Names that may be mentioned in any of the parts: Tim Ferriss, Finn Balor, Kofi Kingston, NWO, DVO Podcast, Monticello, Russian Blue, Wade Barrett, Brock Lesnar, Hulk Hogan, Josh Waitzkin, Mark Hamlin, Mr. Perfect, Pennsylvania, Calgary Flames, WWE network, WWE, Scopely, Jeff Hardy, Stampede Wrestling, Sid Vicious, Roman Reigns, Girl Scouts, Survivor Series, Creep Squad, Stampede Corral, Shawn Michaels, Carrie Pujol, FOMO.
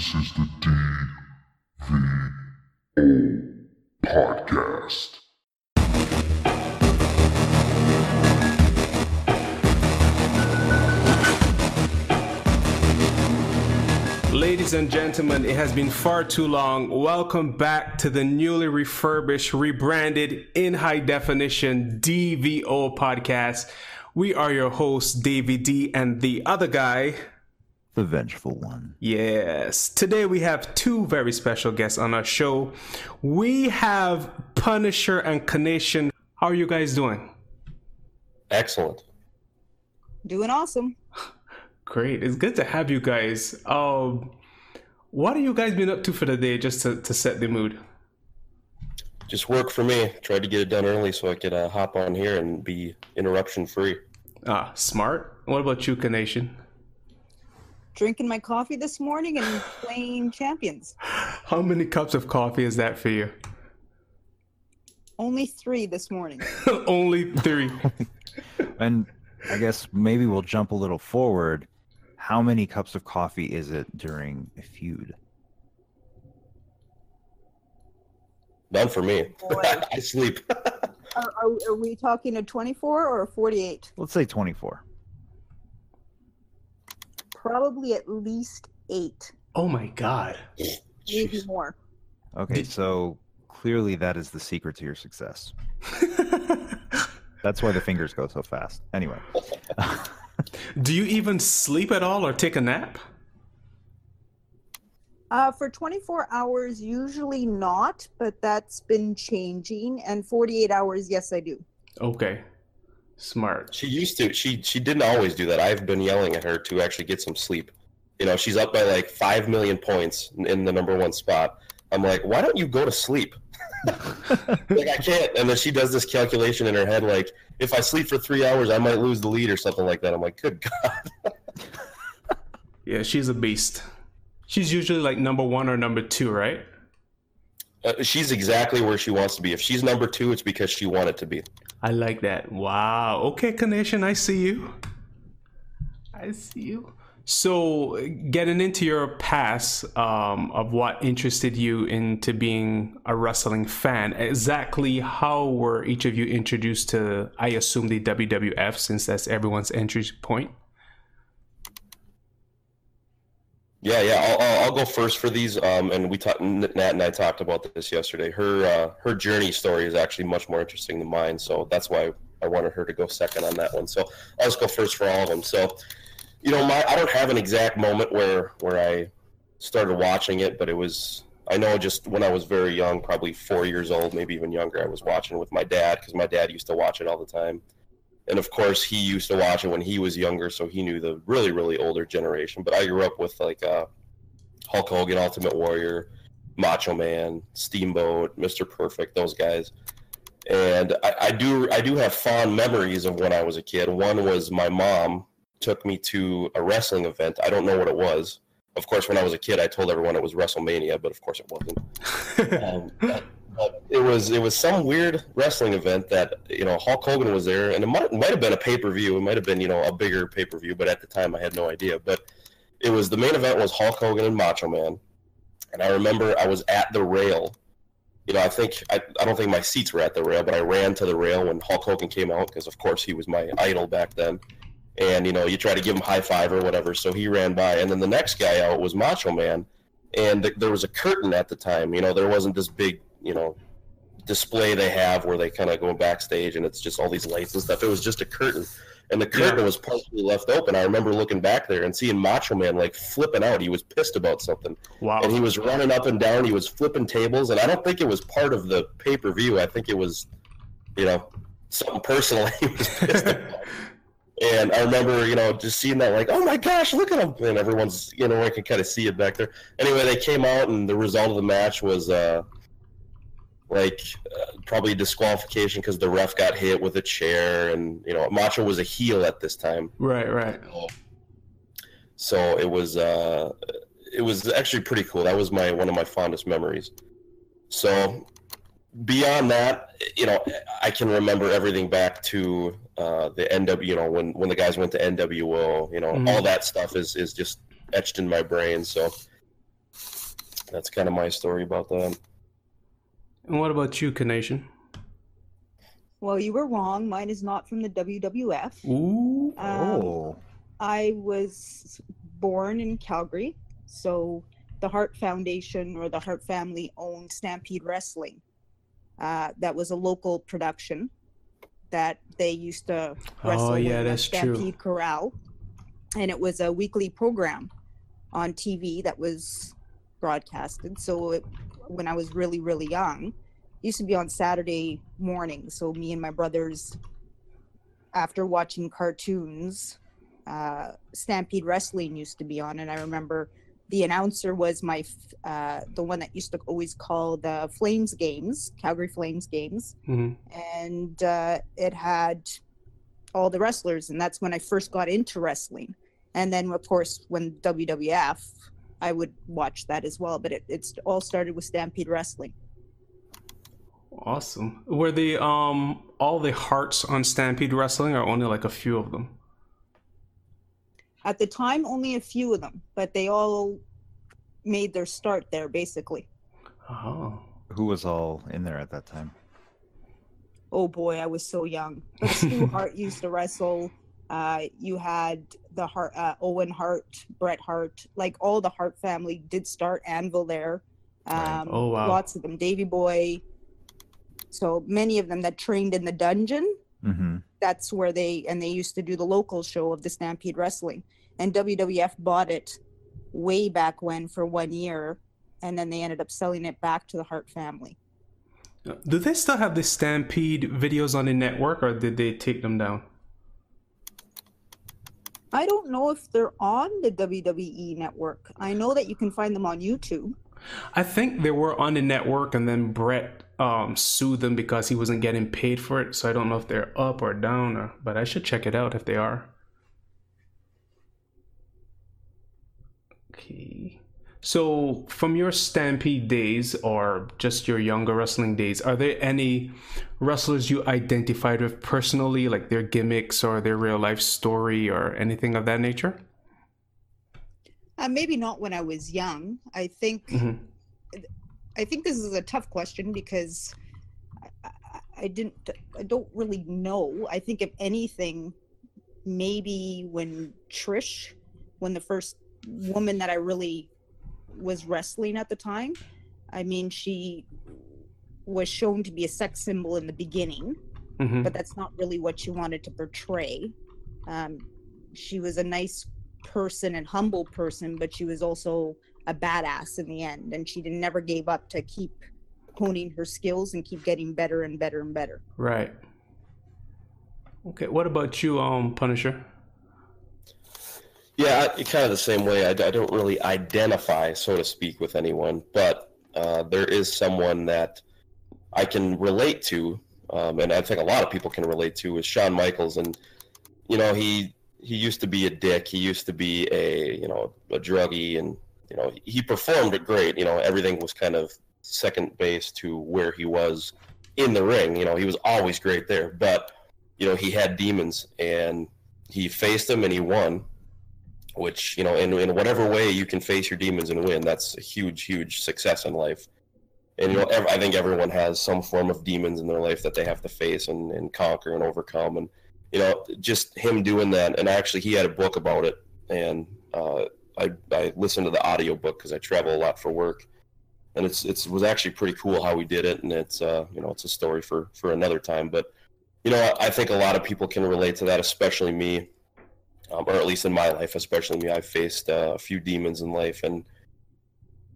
This is the DVO Podcast. Ladies and gentlemen, it has been far too long. Welcome back to the newly refurbished, rebranded, in high definition DVO Podcast. We are your hosts, Davey D, and the other guy, the vengeful one. Yes. Today we have two very special guests on our show. We have Punisher and Carnation. How are you guys doing? Excellent. Doing awesome. Great. It's good to have you guys. What have you guys been up to for the day, just to set the mood? Just work for me. Tried to get it done early so I could hop on here and be interruption free. Ah, smart. What about you, Carnation? Drinking my coffee this morning and playing Champions. How many cups of coffee is that for you? Only 3 this morning. Only 3. And I guess maybe we'll jump a little forward. How many cups of coffee is it during a feud? None for me. I sleep. Are we talking a 24 or a 48? Let's say 24. Probably at least 8. Oh my God. Maybe more. Okay, so clearly that is the secret to your success. That's why the fingers go so fast. Anyway. Do you even sleep at all or take a nap? For 24 hours, usually not, but that's been changing. And 48 hours, yes, I do. Okay. Smart. She used to. She didn't always do that. I've been yelling at her to actually get some sleep. You know, she's up by like 5 million points in the #1 spot. I'm like, why don't you go to sleep? Like, I can't. And then she does this calculation in her head, like, if I sleep for 3 hours, I might lose the lead or something like that. I'm like, good God. Yeah, she's a beast. She's usually like #1 or #2, right? She's exactly where she wants to be. If she's #2, it's because she wanted to be. I like that. Wow. Okay, Carnation, I see you. I see you. So getting into your past of what interested you into being a wrestling fan, exactly how were each of you introduced to, I assume, the WWF, since that's everyone's entry point? Yeah. I'll go first for these. And we talked. Nat and I talked about this yesterday. Her journey story is actually much more interesting than mine, so that's why I wanted her to go second on that one. So I'll just go first for all of them. So, you know, I don't have an exact moment where I started watching it, but it was, I know, just when I was very young, probably 4 years old, maybe even younger, I was watching with my dad because my dad used to watch it all the time. And, of course, he used to watch it when he was younger, so he knew the really, really older generation. But I grew up with, like, Hulk Hogan, Ultimate Warrior, Macho Man, Steamboat, Mr. Perfect, those guys. And I do have fond memories of when I was a kid. One was my mom took me to a wrestling event. I don't know what it was. Of course, when I was a kid, I told everyone it was WrestleMania, but of course it wasn't. It was some weird wrestling event that, you know, Hulk Hogan was there, and it might have been a pay-per-view. It might have been, you know, a bigger pay-per-view, but at the time I had no idea. But it was, the main event was Hulk Hogan and Macho Man, and I remember I was at the rail. You know, I don't think my seats were at the rail, but I ran to the rail when Hulk Hogan came out because, of course, he was my idol back then. And, you know, you try to give him high five or whatever, so he ran by. And then the next guy out was Macho Man, and there was a curtain at the time. You know, there wasn't this big, you know, display they have where they kind of go backstage and it's just all these lights and stuff. It was just a curtain, and the curtain was partially left open. I remember looking back there and seeing Macho Man like flipping out. He was pissed about something. Wow. And he was running up and down. He was flipping tables, and I don't think it was part of the pay-per-view. I think it was, you know, something personal he was pissed about. And I remember, you know, just seeing that, like, oh my gosh, look at him. And everyone's, you know, I can kind of see it back there. Anyway, they came out, and the result of the match was probably disqualification because the ref got hit with a chair, and, you know, Macho was a heel at this time. Right. So it was actually pretty cool. That was one of my fondest memories. So beyond that, you know, I can remember everything back to the NWO, you know, when the guys went to NWO, you know, all that stuff is just etched in my brain. So that's kind of my story about that. And what about you, Kanation? Well, you were wrong. Mine is not from the WWF. Ooh. I was born in Calgary, so the Hart Foundation or the Hart family owned Stampede Wrestling. That was a local production that they used to wrestle in the Stampede Corral. And it was a weekly program on TV that was broadcasted. So when I was really, really young, it used to be on Saturday morning. So me and my brothers, after watching cartoons, Stampede Wrestling used to be on. And I remember the announcer was my the one that used to always call the Flames games, Calgary Flames games. Mm-hmm. And it had all the wrestlers. And that's when I first got into wrestling. And then, of course, when WWF, I would watch that as well. But it all started with Stampede Wrestling. Awesome. Were the all the Harts on Stampede Wrestling or only like a few of them? At the time, only a few of them, but they all made their start there, basically. Oh. Who was all in there at that time? Oh, boy, I was so young. But Stu Hart used to wrestle. You had the Hart, Owen Hart, Bret Hart, like all the Hart family did start Anvil there. Right. Oh, wow. Lots of them. Davey Boy. So many of them that trained in the dungeon. Mm-hmm. That's where they used to do the local show of the Stampede Wrestling, and WWF bought it way back when for 1 year, and then they ended up selling it back to the Hart family. Do they still have the Stampede videos on the network, or did they take them down? I don't know if they're on the WWE network. I know that you can find them on YouTube. I think they were on the network, and then Brett sued them because he wasn't getting paid for it. So I don't know if they're up or down, but I should check it out if they are. Okay. So from your Stampede days or just your younger wrestling days, are there any wrestlers you identified with personally, like their gimmicks or their real life story or anything of that nature? Maybe not when I was young. I think this is a tough question because I don't really know. I think if anything, maybe when the first woman that I really was wrestling at the time, I mean, she was shown to be a sex symbol in the beginning, but that's not really what she wanted to portray. She was a nice person and humble person, but she was also a badass in the end, and she never gave up to keep honing her skills and keep getting better and better and better. Right. Okay, what about you, Punisher? Yeah, kind of the same way. I don't really identify, so to speak, with anyone, but there is someone that I can relate to, and I think a lot of people can relate to, is Shawn Michaels. And, you know, he used to be a dick. He used to be a druggie, and you know, he performed it great. You know, everything was kind of second base to where he was in the ring. You know, he was always great there, but you know, he had demons, and he faced them and he won, which, you know, in whatever way you can face your demons and win, that's a huge, huge success in life. And, you know, I think everyone has some form of demons in their life that they have to face and conquer and overcome. And, you know, just him doing that. And actually, he had a book about it. And I listened to the audio book because I travel a lot for work. And it was actually pretty cool how we did it. And it's, you know, it's a story for another time. But, you know, I think a lot of people can relate to that, especially me, or at least in my life, especially me. I've faced a few demons in life. And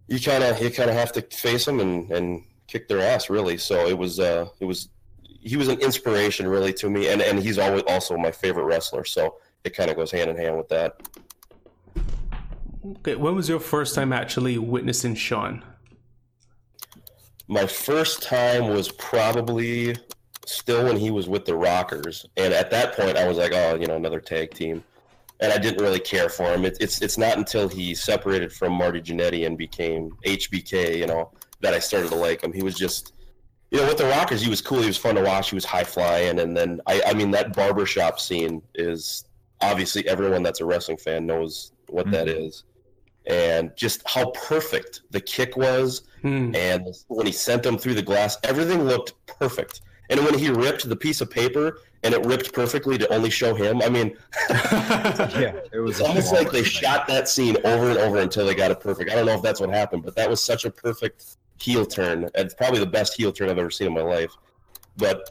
you kind of have to face them and kick their ass, really. So he was an inspiration, really, to me, and he's always also my favorite wrestler, so it kind of goes hand in hand with that. Okay, when was your first time actually witnessing Shawn? My first time was probably still when he was with the Rockers, and at that point, I was like, oh, you know, another tag team, and I didn't really care for him. It's not until he separated from Marty Jannetty and became HBK, you know, that I started to like him. He was just... You know, with the Rockers, he was cool. He was fun to watch. He was high-flying. And then, I mean, that barbershop scene is obviously everyone that's a wrestling fan knows what that is. and just how perfect the kick was. And when he sent him through the glass, everything looked perfect. And when he ripped the piece of paper and it ripped perfectly to only show him, I mean, yeah, it was almost like they shot that scene over and over until they got it perfect. I don't know if that's what happened, but that was such a perfect heel turn. It's probably the best heel turn I've ever seen in my life. But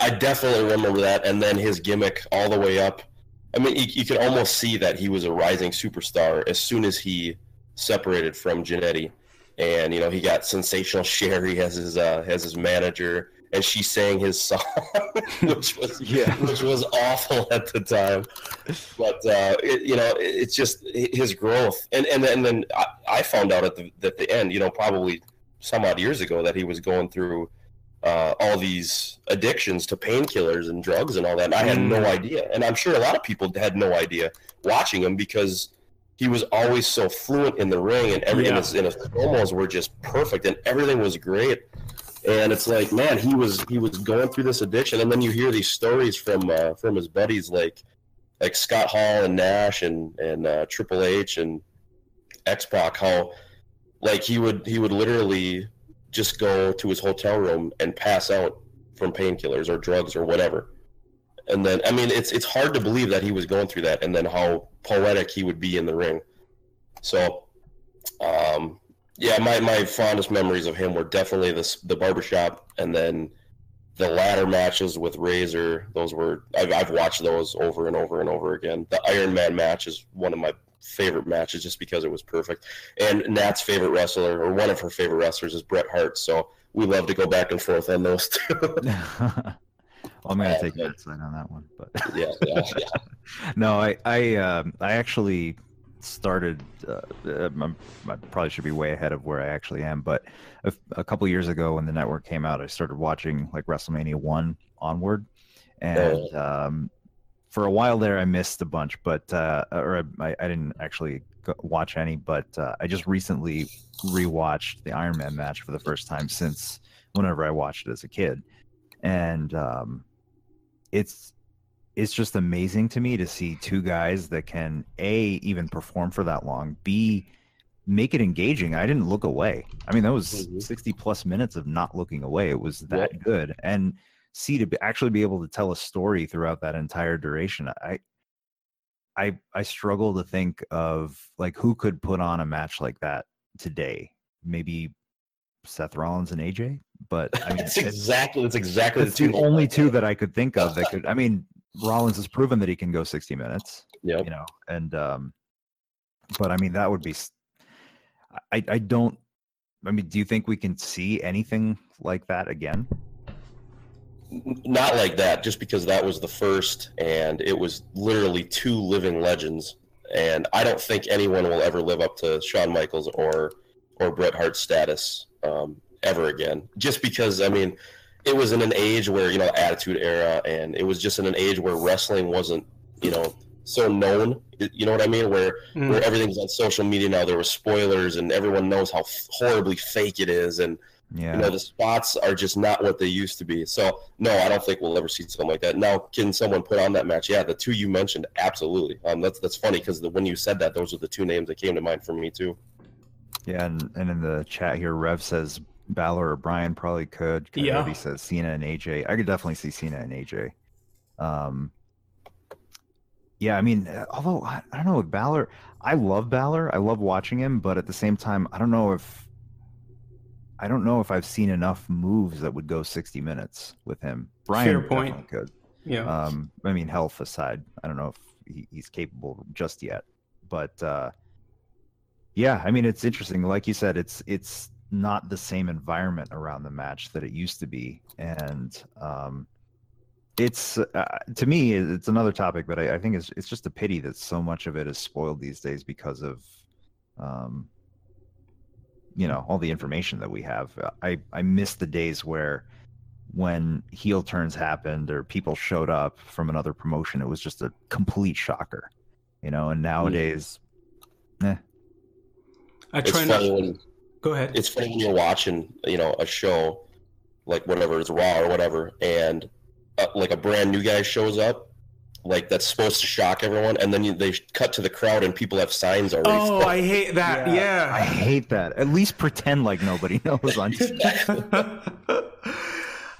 I definitely remember that. And then his gimmick all the way up. I mean, you could almost see that he was a rising superstar as soon as he separated from Jannetty. And, you know, he got Sensational Sherry as his manager, and she sang his song, which was awful at the time. But, it's just his growth. And then I found out at the end, you know, probably some odd years ago that he was going through all these addictions to painkillers and drugs and all that. And I had no idea. And I'm sure a lot of people had no idea watching him because he was always so fluent in the ring and everything in his promos were just perfect and everything was great. And it's like, man, he was going through this addiction. And then you hear these stories from his buddies like Scott Hall and Nash and Triple H and X-Pac, how like he would literally just go to his hotel room and pass out from painkillers or drugs or whatever. And then, I mean, it's hard to believe that he was going through that and then how poetic he would be in the ring. So, my fondest memories of him were definitely the barbershop and then the ladder matches with Razor. Those were, I've watched those over and over and over again. The Iron Man match is one of my favorite matches just because it was perfect. And Nat's favorite wrestler, or one of her favorite wrestlers, is Bret Hart. So we love to go back and forth on those two. Well, I'm gonna take that side on that one, but yeah. No, I actually started. I probably should be way ahead of where I actually am, but a couple of years ago when the network came out, I started watching like WrestleMania 1 onward, and for a while there, I missed a bunch, but I didn't actually watch any, but I just recently rewatched the Iron Man match for the first time since whenever I watched it as a kid. And it's just amazing to me to see two guys that can A, even perform for that long, B, make it engaging. I didn't look away. I mean, that was 60 plus minutes of not looking away. It was that good. And C, to actually be able to tell a story throughout that entire duration. I struggle to think of like who could put on a match like that today. Maybe Seth Rollins and AJ, but I mean, it's exactly the only two that I could think of that could. I mean, Rollins has proven that he can go 60 minutes. Yeah, you know, and but I mean, that would be. I don't. I mean, do you think we can see anything like that again? Not like that, just because that was the first, and it was literally two living legends, and I don't think anyone will ever live up to Shawn Michaels or Bret Hart's status ever again. Just because, I mean, it was in an age where, you know, Attitude Era, and it was just in an age where wrestling wasn't, you know, so known, you know what I mean? Where everything's on social media now, there were spoilers, and everyone knows how horribly fake it is, and, you know, the spots are just not what they used to be. So, no, I don't think we'll ever see something like that. Now, can someone put on that match? Yeah, the two you mentioned, absolutely. That's funny, because when you said that, those are the two names that came to mind for me, too. Yeah, and in the chat here, Rev says Balor or Brian probably could. Coyote says Cena and AJ. I could definitely see Cena and AJ. Yeah, I mean, although I don't know with Balor. I love Balor. I love watching him, but at the same time, I don't know if I've seen enough moves that would go 60 minutes with him. Brian Fair point. Definitely could. Yeah. I mean, health aside, I don't know if he's capable just yet, but. Yeah, I mean, it's interesting. Like you said, it's not the same environment around the match that it used to be, and it's to me, it's another topic. But I think it's just a pity that so much of it is spoiled these days because of, you know, all the information that we have. I miss the days where when heel turns happened or people showed up from another promotion, it was just a complete shocker, you know. And nowadays, I try not. Go ahead. It's funny when you're watching, you know, a show like whatever is Raw or whatever, and like a brand new guy shows up, like that's supposed to shock everyone, and then they cut to the crowd and people have signs already. Oh, I hate that. Yeah. I hate that. At least pretend like nobody knows on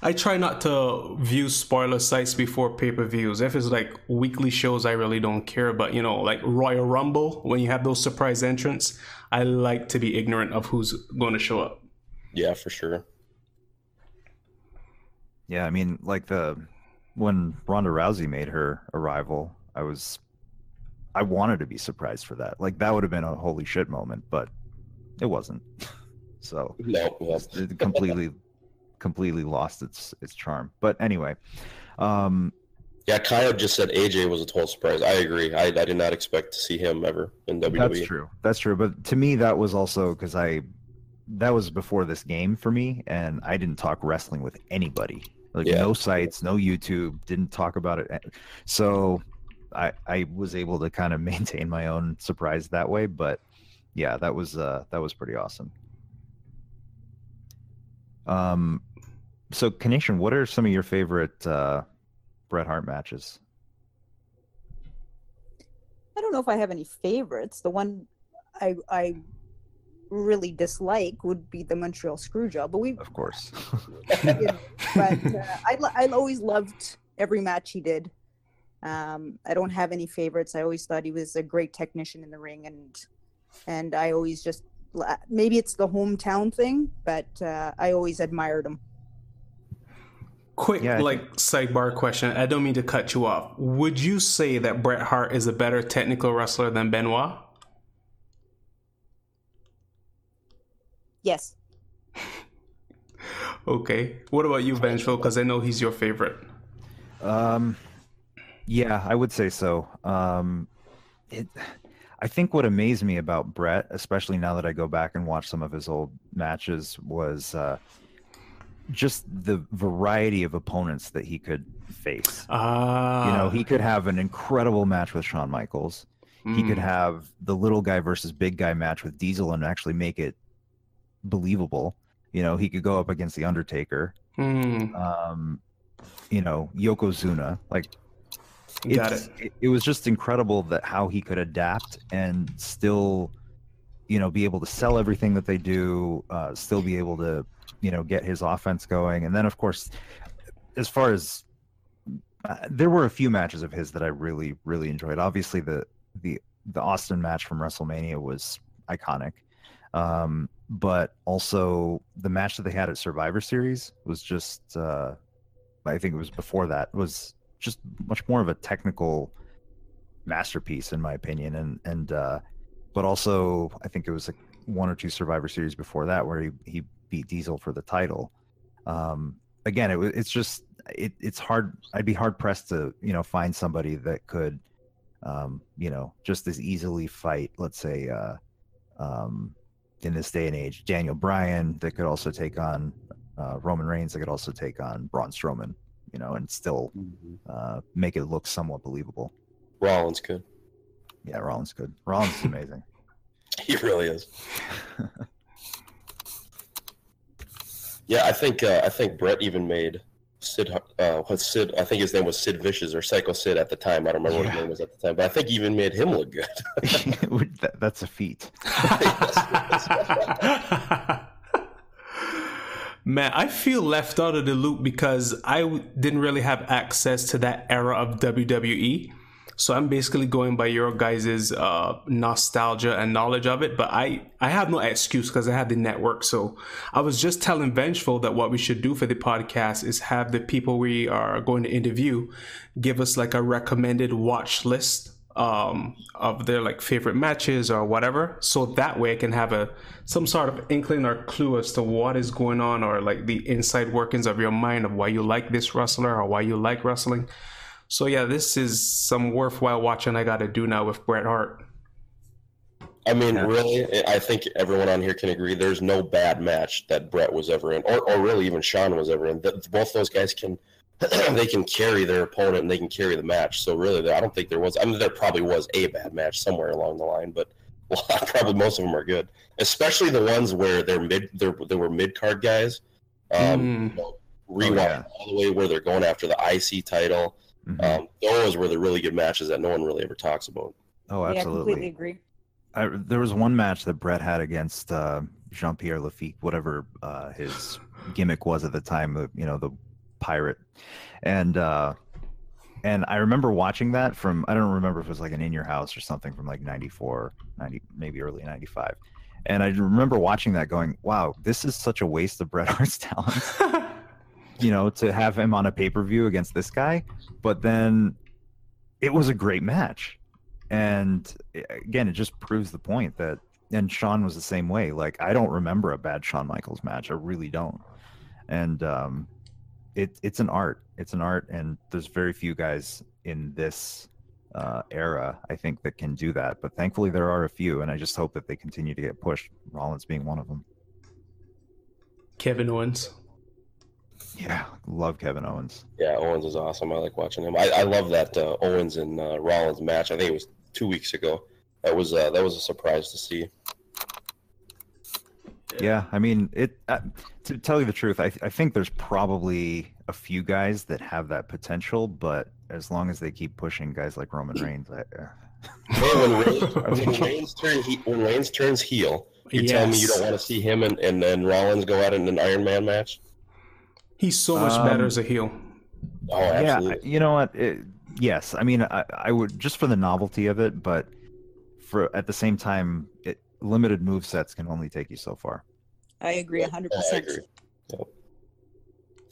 I try not to view spoiler sites before pay-per-views. If it's like weekly shows, I really don't care. But, you know, like Royal Rumble, when you have those surprise entrants, I like to be ignorant of who's going to show up. Yeah, for sure. Yeah, I mean, like when Ronda Rousey made her arrival, I wanted to be surprised for that. Like, that would have been a holy shit moment, but it wasn't. So, no, well. It completely lost its charm. But anyway, yeah, Kyle just said AJ was a total surprise. I agree. I did not expect to see him ever in WWE. That's true. But to me, that was also because that was before this game for me, and I didn't talk wrestling with anybody. Like no sites, no YouTube, didn't talk about it. So I was able to kind of maintain my own surprise that way. But yeah, that was pretty awesome. So, Kanation, what are some of your favorite Bret Hart matches? I don't know if I have any favorites. The one I really dislike would be the Montreal Screwjob, but of course. You know, but I always loved every match he did. I don't have any favorites. I always thought he was a great technician in the ring, and I always just. Maybe it's the hometown thing, but I always admired him. Quick, sidebar question. I don't mean to cut you off. Would you say that Bret Hart is a better technical wrestler than Benoit? Yes. Okay. What about you, Vengeful? Because I know he's your favorite. Yeah, I would say so. I think what amazed me about Bret, especially now that I go back and watch some of his old matches, was just the variety of opponents that he could face. You know, he could have an incredible match with Shawn Michaels. Mm. He could have the little guy versus big guy match with Diesel and actually make it believable. You know, he could go up against The Undertaker. Mm. You know, Yokozuna, like... It was just incredible that how he could adapt and still, you know, be able to sell everything that they do, still be able to, you know, get his offense going. And then, of course, as far as there were a few matches of his that I really, really enjoyed. Obviously, the Austin match from WrestleMania was iconic, but also the match that they had at Survivor Series was just, I think it was before that, was just much more of a technical masterpiece in my opinion, and but also I think it was like one or two Survivor Series before that where he beat Diesel for the title. Again, it's hard. I'd be hard pressed to, you know, find somebody that could, you know, just as easily fight, let's say, in this day and age, Daniel Bryan, that could also take on Roman Reigns, that could also take on Braun Strowman, you know, and still make it look somewhat believable. Rollins could. Yeah, Rollins could. Rollins is amazing. He really is. Yeah, I think Bret even made Sid, I think his name was Sid Vicious or Psycho Sid at the time. I don't remember what his name was at the time, but I think he even made him look good. That's a feat. Man, I feel left out of the loop because I didn't really have access to that era of WWE. So I'm basically going by your guys' nostalgia and knowledge of it. But I have no excuse because I had the network. So I was just telling Vengeful that what we should do for the podcast is have the people we are going to interview give us like a recommended watch list of their like favorite matches or whatever, so that way I can have some sort of inkling or clue as to what is going on, or like the inside workings of your mind of why you like this wrestler or why you like wrestling. So yeah, this is some worthwhile watching I gotta do now with Bret Hart. I mean, really, I think everyone on here can agree there's no bad match that Bret was ever in, or really even Shawn was ever in. Both those guys can they can carry their opponent and they can carry the match. So really, I don't think there was. I mean, there probably was a bad match somewhere along the line, but probably most of them are good, especially the ones where they were mid-card guys. Rewind all the way where they're going after the IC title. Mm-hmm. Those were the really good matches that no one really ever talks about. Oh, absolutely. Yeah, I completely agree. There was one match that Bret had against Jean-Pierre Lafitte, whatever his gimmick was at the time, you know, the pirate. And I remember watching that from, I don't remember if it was like an In Your House or something from like 94, 90, maybe early 95. And I remember watching that going, wow, this is such a waste of Bret Hart's talent, you know, to have him on a pay-per-view against this guy. But then it was a great match. And again, it just proves the point that, and Shawn was the same way. Like, I don't remember a bad Shawn Michaels match. I really don't. And it's an art. It's an art, and there's very few guys in this era, I think, that can do that. But thankfully, there are a few, and I just hope that they continue to get pushed, Rollins being one of them. Kevin Owens. Yeah, love Kevin Owens. Yeah, Owens is awesome. I like watching him. I love that Owens and Rollins match. I think it was 2 weeks ago. That was a surprise to see. Yeah, I mean, it. To tell you the truth, I think there's probably a few guys that have that potential, but as long as they keep pushing guys like Roman Reigns, when Reigns turns heel, you tell me you don't want to see him and Rollins go out in an Iron Man match? He's so much better as a heel. Oh, absolutely. Yeah, you know what? Yes, I mean, I would just for the novelty of it, but for at the same time, limited movesets can only take you so far. I agree 100%. Yep.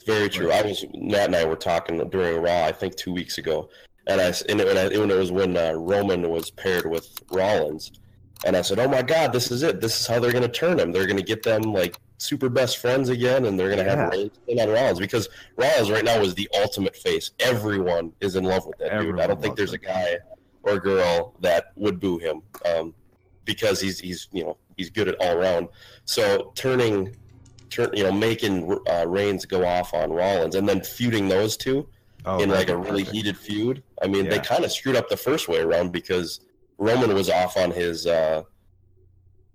Very true. Nat and I were talking during Raw, I think 2 weeks ago, and it was when Roman was paired with Rollins, and I said, "Oh my God, this is it. This is how they're going to turn him. They're going to get them like super best friends again, and they're going to have Reigns on Rollins because Rollins right now is the ultimate face. Everyone is in love with that dude. I don't think there's a guy or girl that would boo him because he's good at all around. So making Reigns go off on Rollins and then feuding those two in like a really heated feud. I mean, they kind of screwed up the first way around because Roman was off on his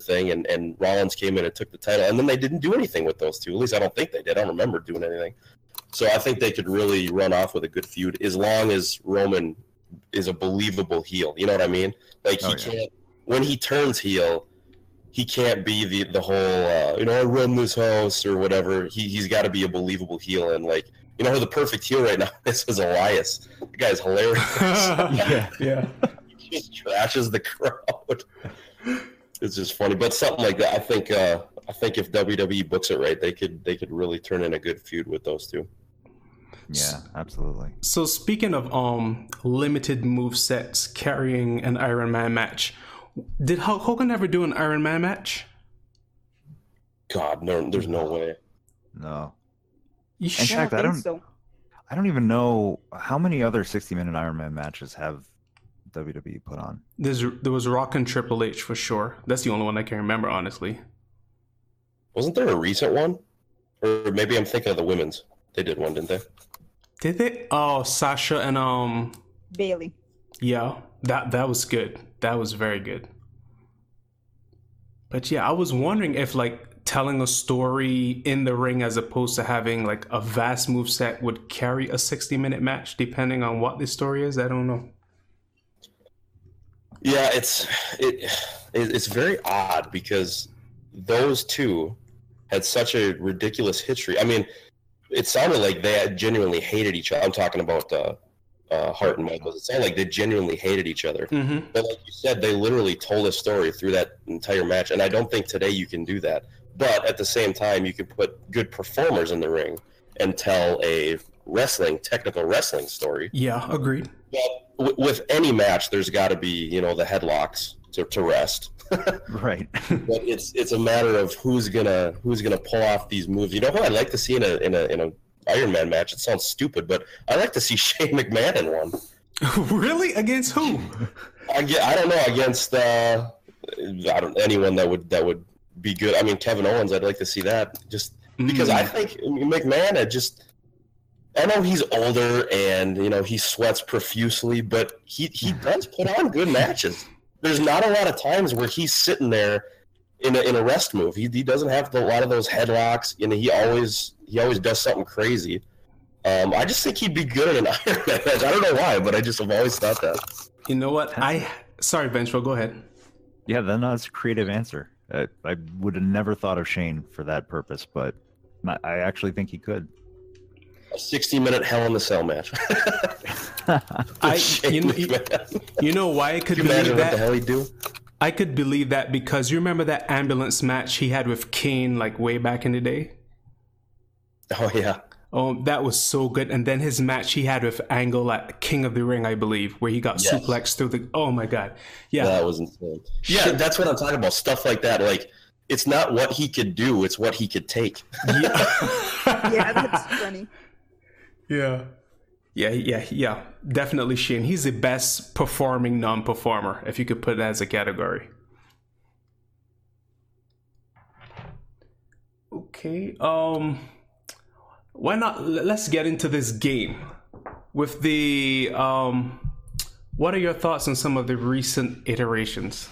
thing and Rollins came in and took the title. And then they didn't do anything with those two. At least I don't think they did. I don't remember doing anything. So I think they could really run off with a good feud as long as Roman is a believable heel. You know what I mean? Like he can't, when he turns heel, he can't be the whole, I run this house or whatever. He's got to be a believable heel. And, like, you know, the perfect heel right now is Elias. The guy's hilarious. Yeah. He just trashes the crowd. It's just funny. But something like that, I think if WWE books it right, they could really turn in a good feud with those two. Yeah, absolutely. So speaking of limited move sets carrying an Iron Man match, did Hulk Hogan ever do an Iron Man match? God, no, there's no way. No. You sure? In fact, I don't even know how many other 60-minute Iron Man matches have WWE put on. There was Rock and Triple H for sure. That's the only one I can remember, honestly. Wasn't there a recent one? Or maybe I'm thinking of the women's. They did one, didn't they? Did they? Oh, Sasha and Bailey. Yeah, that was good. That was very good. But yeah, I was wondering if like telling a story in the ring as opposed to having like a vast moveset would carry a 60-minute match depending on what the story is. I don't know. Yeah, it's very odd because those two had such a ridiculous history. I mean, it sounded like they genuinely hated each other. I'm talking about Hart and Michaels. It sounded like they genuinely hated each other. Mm-hmm. But like you said, they literally told a story through that entire match, and I don't think today you can do that. But at the same time, you can put good performers in the ring and tell a technical wrestling story. Yeah, agreed. But with any match, there's got to be, you know, the headlocks to rest. Right. But it's a matter of who's gonna pull off these moves. You know who I'd like to see in a Iron Man match? It sounds stupid, but I like to see Shane McMahon in one. Really? Against who? I don't know. Against anyone that would be good. I mean, Kevin Owens. I'd like to see that just because I think McMahon. I know he's older and you know he sweats profusely, but he does put on good matches. There's not a lot of times where he's sitting there in a rest move. He doesn't have a lot of those headlocks, and he always does something crazy. I just think he'd be good in an Iron Man match. I don't know why, but I've always thought that. You know what? Sorry, Benchwell, go ahead. Yeah, that's a creative answer. I would have never thought of Shane for that purpose, but I actually think he could. A 60-minute Hell in the Cell match. You know why I could believe that? What the hell he'd do? I could believe that because you remember that ambulance match he had with Kane like way back in the day? Oh, yeah. Oh, that was so good. And then his match he had with Angle at King of the Ring, I believe, where he got suplexed through the... Oh, my God. Yeah. That was insane. Yeah, that's what I'm talking about. Stuff like that. Like, it's not what he could do. It's what he could take. Yeah, that's funny. Yeah. Definitely Shane. He's the best performing non-performer, if you could put that as a category. Okay. Why not? Let's get into this game. With the what are your thoughts on some of the recent iterations?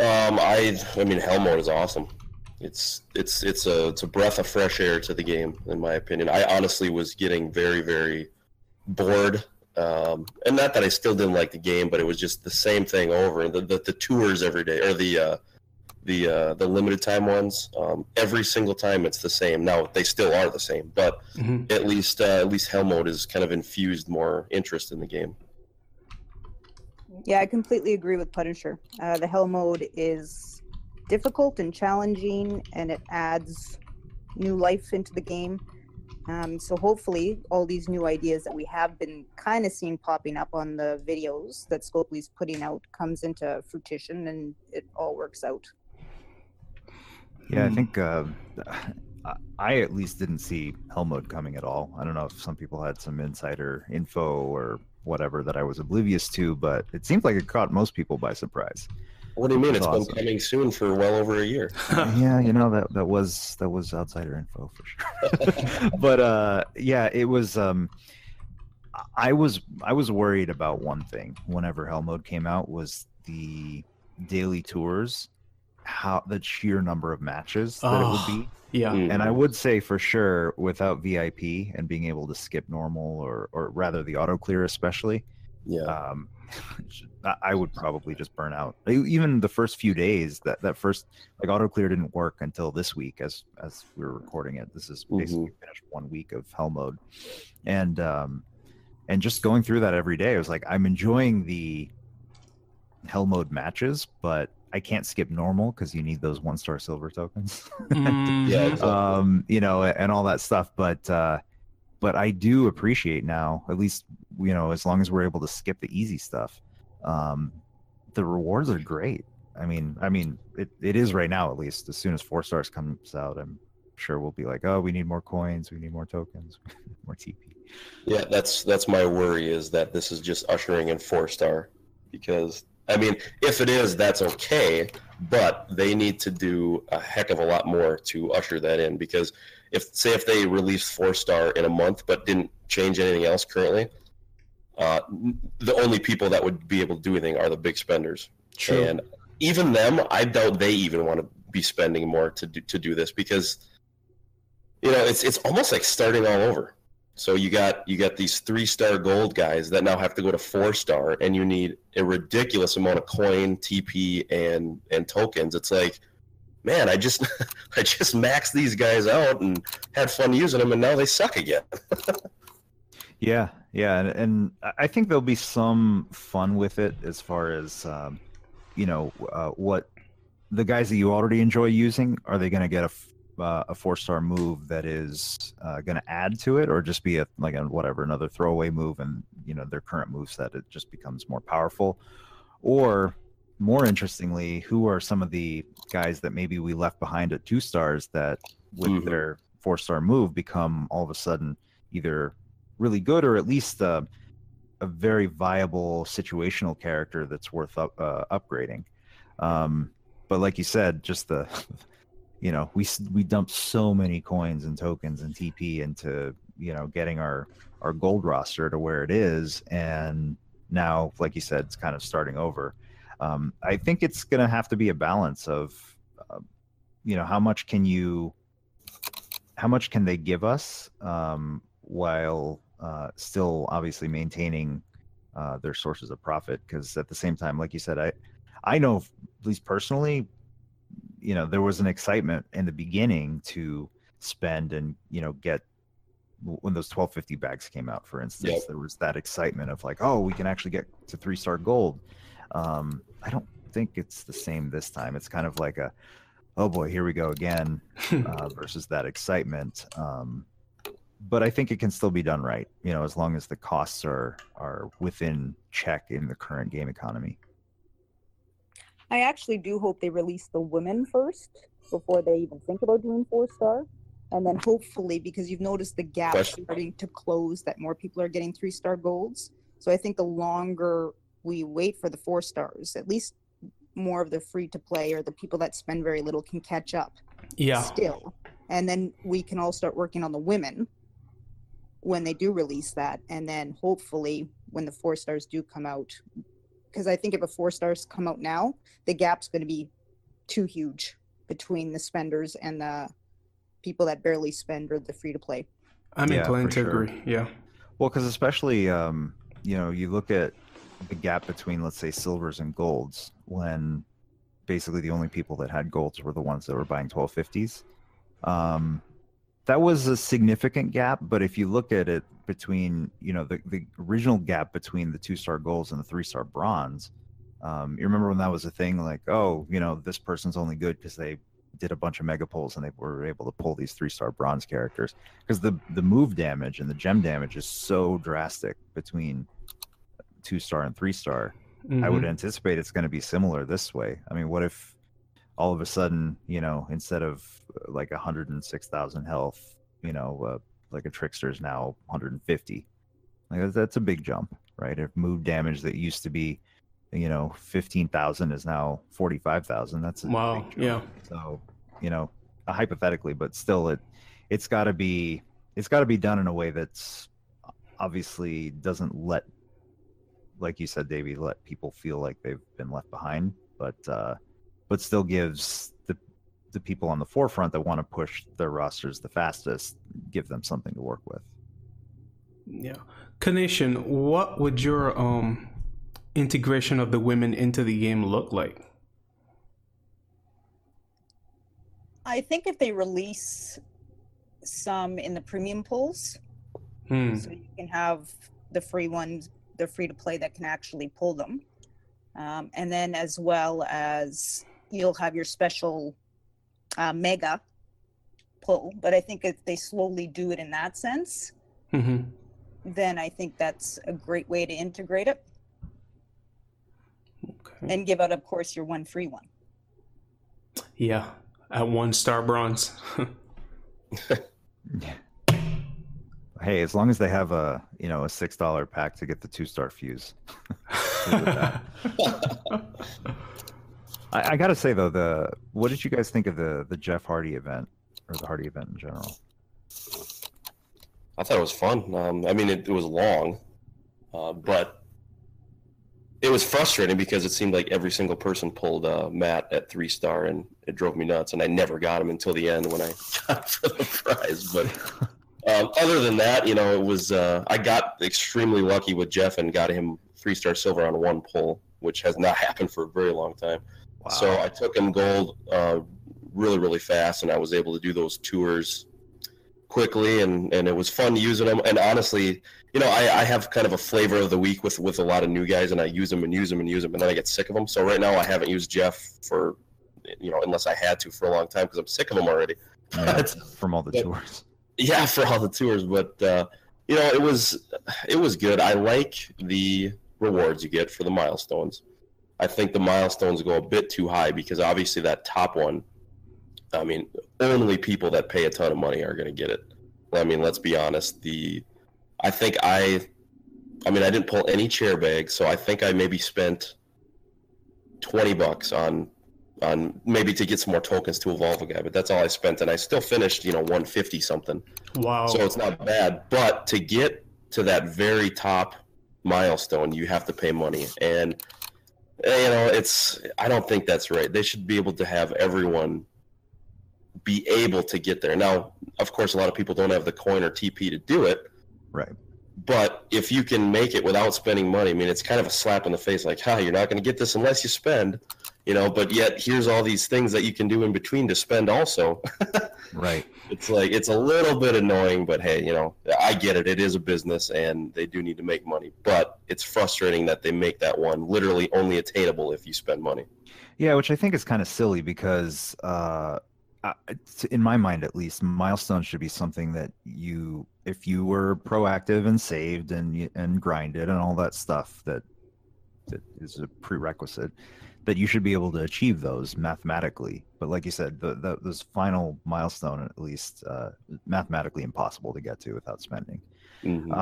I mean, Hell Mode is awesome. It's a breath of fresh air to the game, in my opinion. I honestly was getting very, very bored. And not that I still didn't like the game, but it was just the same thing over. The tours every day, or the limited time ones, every single time it's the same. Now they still are the same, but at least Hell Mode is kind of infused more interest in the game. Yeah, I completely agree with Punisher. The Hell Mode is difficult and challenging, and it adds new life into the game. So hopefully all these new ideas that we have been kind of seeing popping up on the videos that Scopely's putting out comes into fruition and it all works out. Yeah, I think I at least didn't see Hell Mode coming at all. I don't know if some people had some insider info or whatever that I was oblivious to, but it seemed like it caught most people by surprise. What do you mean? It's awesome. Been coming soon for well over a year. Yeah, you know, that was outsider info for sure. But yeah, it was. I was worried about one thing whenever Hell Mode came out was the daily tours, how the sheer number of matches that it would be. Yeah, and I would say for sure without VIP and being able to skip normal or rather the auto clear especially. Yeah. I would probably just burn out. Even the first few days, that first like auto clear didn't work until this week as we were recording it. This is basically finished 1 week of Hell Mode, and just going through that every day, I was like, I'm enjoying the Hell Mode matches, but I can't skip normal because you need those 1-star silver tokens. Yeah, exactly. You know, and all that stuff, but I do appreciate now, at least, you know, as long as we're able to skip the easy stuff, the rewards are great. I mean, it is right now, at least. As soon as 4 stars comes out, I'm sure we'll be like, oh, we need more coins, we need more tokens, more TP. Yeah, that's my worry, is that this is just ushering in 4-star. Because, I mean, if it is, that's okay, but they need to do a heck of a lot more to usher that in, because if they released 4-star in a month but didn't change anything else currently, the only people that would be able to do anything are the big spenders. True. And even them, I doubt they even want to be spending more to do this, because, you know, it's almost like starting all over. So you got these 3-star gold guys that now have to go to 4-star, and you need a ridiculous amount of coin, TP, and tokens. It's like, man, I just maxed these guys out and had fun using them, and now they suck again. Yeah, and I think there'll be some fun with it as far as, what the guys that you already enjoy using, are they going to get a 4-star move that is going to add to it, or just be another throwaway move, and, you know, their current moveset, it just becomes more powerful? Or, more interestingly, who are some of the guys that maybe we left behind at 2 stars that with their 4-star move become all of a sudden either really good or at least a very viable situational character that's worth upgrading. But like you said, just the, you know, we dumped so many coins and tokens and TP into, you know, getting our gold roster to where it is. And now, like you said, it's kind of starting over. I think it's going to have to be a balance of, how much can you, how much can they give us while still obviously maintaining their sources of profit? Because at the same time, like you said, I know, at least personally, you know, there was an excitement in the beginning to spend and, you know, get when those 1250 bags came out, for instance, yep. There was that excitement of like, oh, we can actually get to 3-star gold. I don't think it's the same this time. It's kind of like a, oh boy, here we go again, versus that excitement. But I think it can still be done right, you know, as long as the costs are within check in the current game economy. I actually do hope they release the women first before they even think about doing 4-star. And then hopefully, because you've noticed the gap starting to close, that more people are getting 3-star golds. So I think the longer we wait for the 4-stars, at least more of the free to play or the people that spend very little can catch up. Yeah. Still. And then we can all start working on the women when they do release that. And then hopefully when the 4-stars do come out, because I think if a 4-stars come out now, the gap's going to be too huge between the spenders and the people that barely spend or the free to play. I'm inclined to agree. Yeah. Well, because especially, you know, you look at the gap between, let's say, silvers and golds, when basically the only people that had golds were the ones that were buying 1250s. That was a significant gap, but if you look at it between, you know, the original gap between the 2-star golds and the 3-star bronze, you remember when that was a thing, like, oh, you know, this person's only good because they did a bunch of mega pulls and they were able to pull these 3-star bronze characters, because the move damage and the gem damage is so drastic between 2-star and 3-star. Mm-hmm. I would anticipate it's going to be similar this way. I mean, what if all of a sudden, you know, instead of like 106,000 health, you know, like a trickster's now 150. Like, that's a big jump, right? If move damage that used to be, you know, 15,000 is now 45,000. That's a big jump. Yeah. So, you know, hypothetically, but still, it's got to be done in a way that's obviously doesn't let, like you said, Davey, let people feel like they've been left behind, but still gives the people on the forefront that want to push their rosters the fastest, give them something to work with. Yeah. Kanishan, what would your integration of the women into the game look like? I think if they release some in the premium pools, so you can have the free ones, they're free to play, that can actually pull them. And then as well as you'll have your special mega pull. But I think if they slowly do it in that sense, mm-hmm. then I think that's a great way to integrate it. Okay. And give out, of course, your one free one. Yeah, at 1-star bronze. Hey, as long as they have a, you know, a $6 pack to get the 2-star fuse. I gotta say though, what did you guys think of the Jeff Hardy event, or the Hardy event in general? I thought it was fun. I mean, it was long, but it was frustrating because it seemed like every single person pulled Matt at 3-star, and it drove me nuts. And I never got him until the end when I got for the prize, but. Other than that, you know, it was I got extremely lucky with Jeff and got him 3-star silver on one pull, which has not happened for a very long time. Wow. So I took him gold really, really fast, and I was able to do those tours quickly, and it was fun using them. And honestly, you know, I have kind of a flavor of the week with a lot of new guys, and I use them and use them and use them, and then I get sick of them. So right now I haven't used Jeff for, you know, unless I had to for a long time because I'm sick of him already. Yeah, from all the tours. Yeah, for all the tours, but you know, it was good. I like the rewards you get for the milestones. I think the milestones go a bit too high because obviously that top one, I mean, only people that pay a ton of money are going to get it. I mean, let's be honest. I didn't pull any chair bags, so I think I maybe spent $20 on maybe to get some more tokens to evolve a guy, but that's all I spent, and I still finished, you know, 150 something. Wow. So it's not bad, but to get to that very top milestone, you have to pay money, and you know, I don't think that's right. They should be able to have everyone be able to get there. Now, of course, a lot of people don't have the coin or TP to do it. Right. But if you can make it without spending money, I mean, it's kind of a slap in the face, like, ha, you're not going to get this unless you spend, you know, but yet here's all these things that you can do in between to spend also. Right. It's like, it's a little bit annoying, but hey, you know, I get it. It is a business and they do need to make money, but it's frustrating that they make that one literally only attainable if you spend money. Yeah, which I think is kind of silly because in my mind, at least, milestones should be something that you, if you were proactive and saved and grinded and all that stuff that is a prerequisite, that you should be able to achieve those mathematically. But like you said, this final milestone, at least mathematically impossible to get to without spending. Mm-hmm.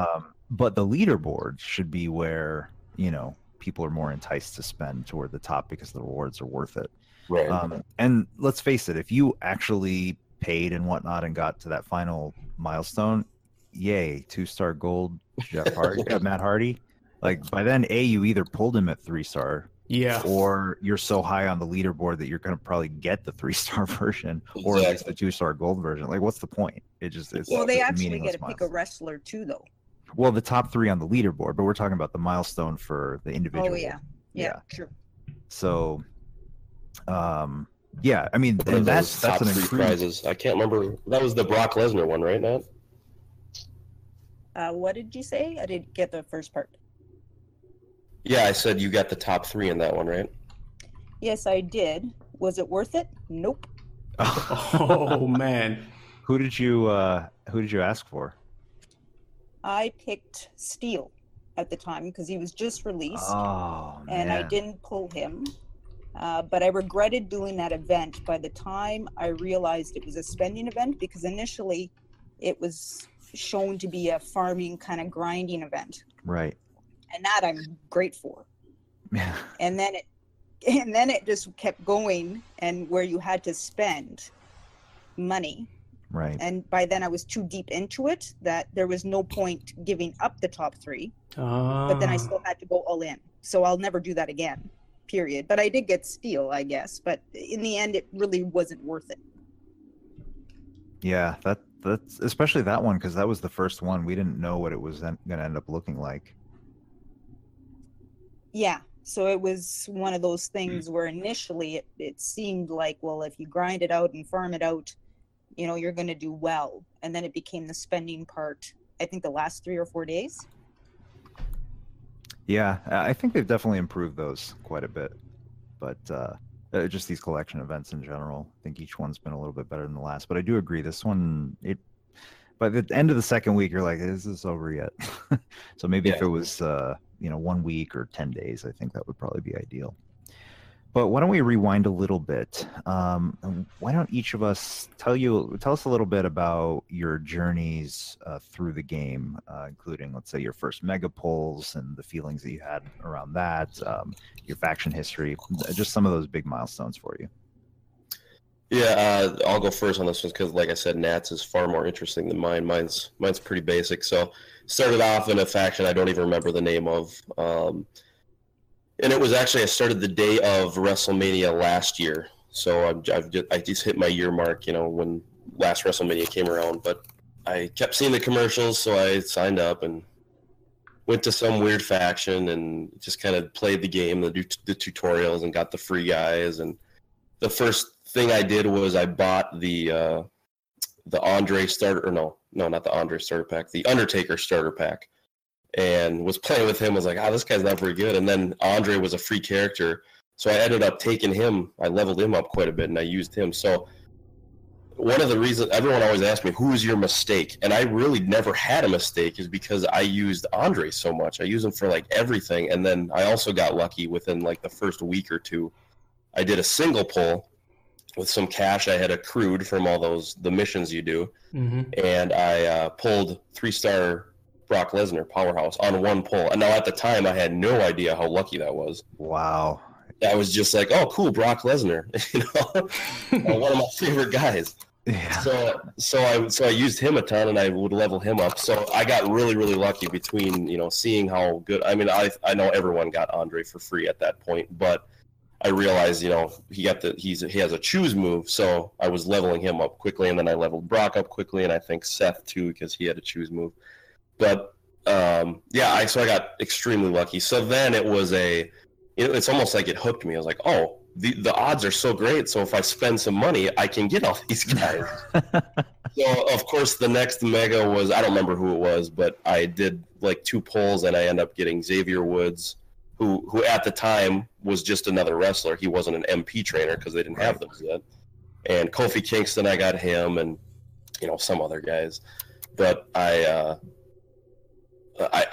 But the leaderboard should be where, you know, people are more enticed to spend toward the top because the rewards are worth it. Right. And let's face it, if you actually paid and whatnot and got to that final milestone, yay, 2-star gold, Jeff Hardy, Matt Hardy. Like by then, you either pulled him at 3-star, yeah, or you're so high on the leaderboard that you're gonna probably get the 3-star version, or at least the 2-star gold version. Like, what's the point? Well, they actually get to pick a wrestler too, though. Well, the top 3 on the leaderboard, but we're talking about the milestone for the individual. Oh yeah, true. So. Yeah, I mean, and that's an increase. Prizes. I can't remember. That was the Brock Lesnar one, right, Matt? What did you say? I didn't get the first part. Yeah, I said you got the top 3 in that one, right? Yes, I did. Was it worth it? Nope. Oh man, who did you ask for? I picked Steel at the time because he was just released, I didn't pull him. But I regretted doing that event by the time I realized it was a spending event, because initially it was shown to be a farming kind of grinding event. Right. And that I'm great for. Yeah. And then it just kept going, and where you had to spend money. Right. And by then I was too deep into it that there was no point giving up the top 3. But then I still had to go all in. So I'll never do that again. Period. But I did get Steel, I guess. But in the end, it really wasn't worth it. Yeah, that's especially that one, because that was the first one. We didn't know what it was going to end up looking like. Yeah, so it was one of those things where initially it seemed like, well, if you grind it out and farm it out, you know, you're going to do well. And then it became the spending part, I think, the last 3 or 4 days. Yeah, I think they've definitely improved those quite a bit, but just these collection events in general, I think each one's been a little bit better than the last. But I do agree, this one, by the end of the second week, you're like, is this over yet? So maybe if it was 1 week or 10 days, I think that would probably be ideal. But why don't we rewind a little bit? Why don't each of us tell us a little bit about your journeys through the game, including, let's say, your first mega pulls and the feelings that you had around that, your faction history, just some of those big milestones for you. Yeah, I'll go first on this one because, like I said, Nat's is far more interesting than mine. Mine's pretty basic. So started off in a faction I don't even remember the name of. And it was actually, I started the day of WrestleMania last year. So I just hit my year mark, you know, when last WrestleMania came around. But I kept seeing the commercials, so I signed up and went to some weird faction and just kind of played the game, the tutorials, and got the free guys. And the first thing I did was I bought the Andre starter, or no, not the Andre starter pack, the Undertaker starter pack. And was playing with him, was like, this guy's not very good. And then Andre was a free character, so I ended up taking him. I leveled him up quite a bit, and I used him. So one of the reasons everyone always asked me, who was your mistake? And I really never had a mistake, is because I used Andre so much. I used him for, like, everything. And then I also got lucky within, like, the first week or two. I did a single pull with some cash I had accrued from all the missions you do. Mm-hmm. And I pulled 3-star... Brock Lesnar powerhouse on one pull. And now at the time I had no idea how lucky that was. Wow. I was just like, oh cool, Brock Lesnar, you know, one of my favorite guys. Yeah. So I used him a ton, and I would level him up. So I got really, really lucky between, you know, seeing how good, I mean, I know everyone got Andre for free at that point, but I realized, you know, he has a choose move, so I was leveling him up quickly, and then I leveled Brock up quickly, and I think Seth too, because he had a choose move. But so I got extremely lucky. So then it was it's almost like it hooked me. I was like, oh, the odds are so great. So if I spend some money, I can get all these guys. So of course the next mega was, I don't remember who it was, but I did like two polls and I ended up getting Xavier Woods, who at the time was just another wrestler. He wasn't an MP trainer because they didn't have those yet. And Kofi Kingston, I got him, and you know, some other guys. But I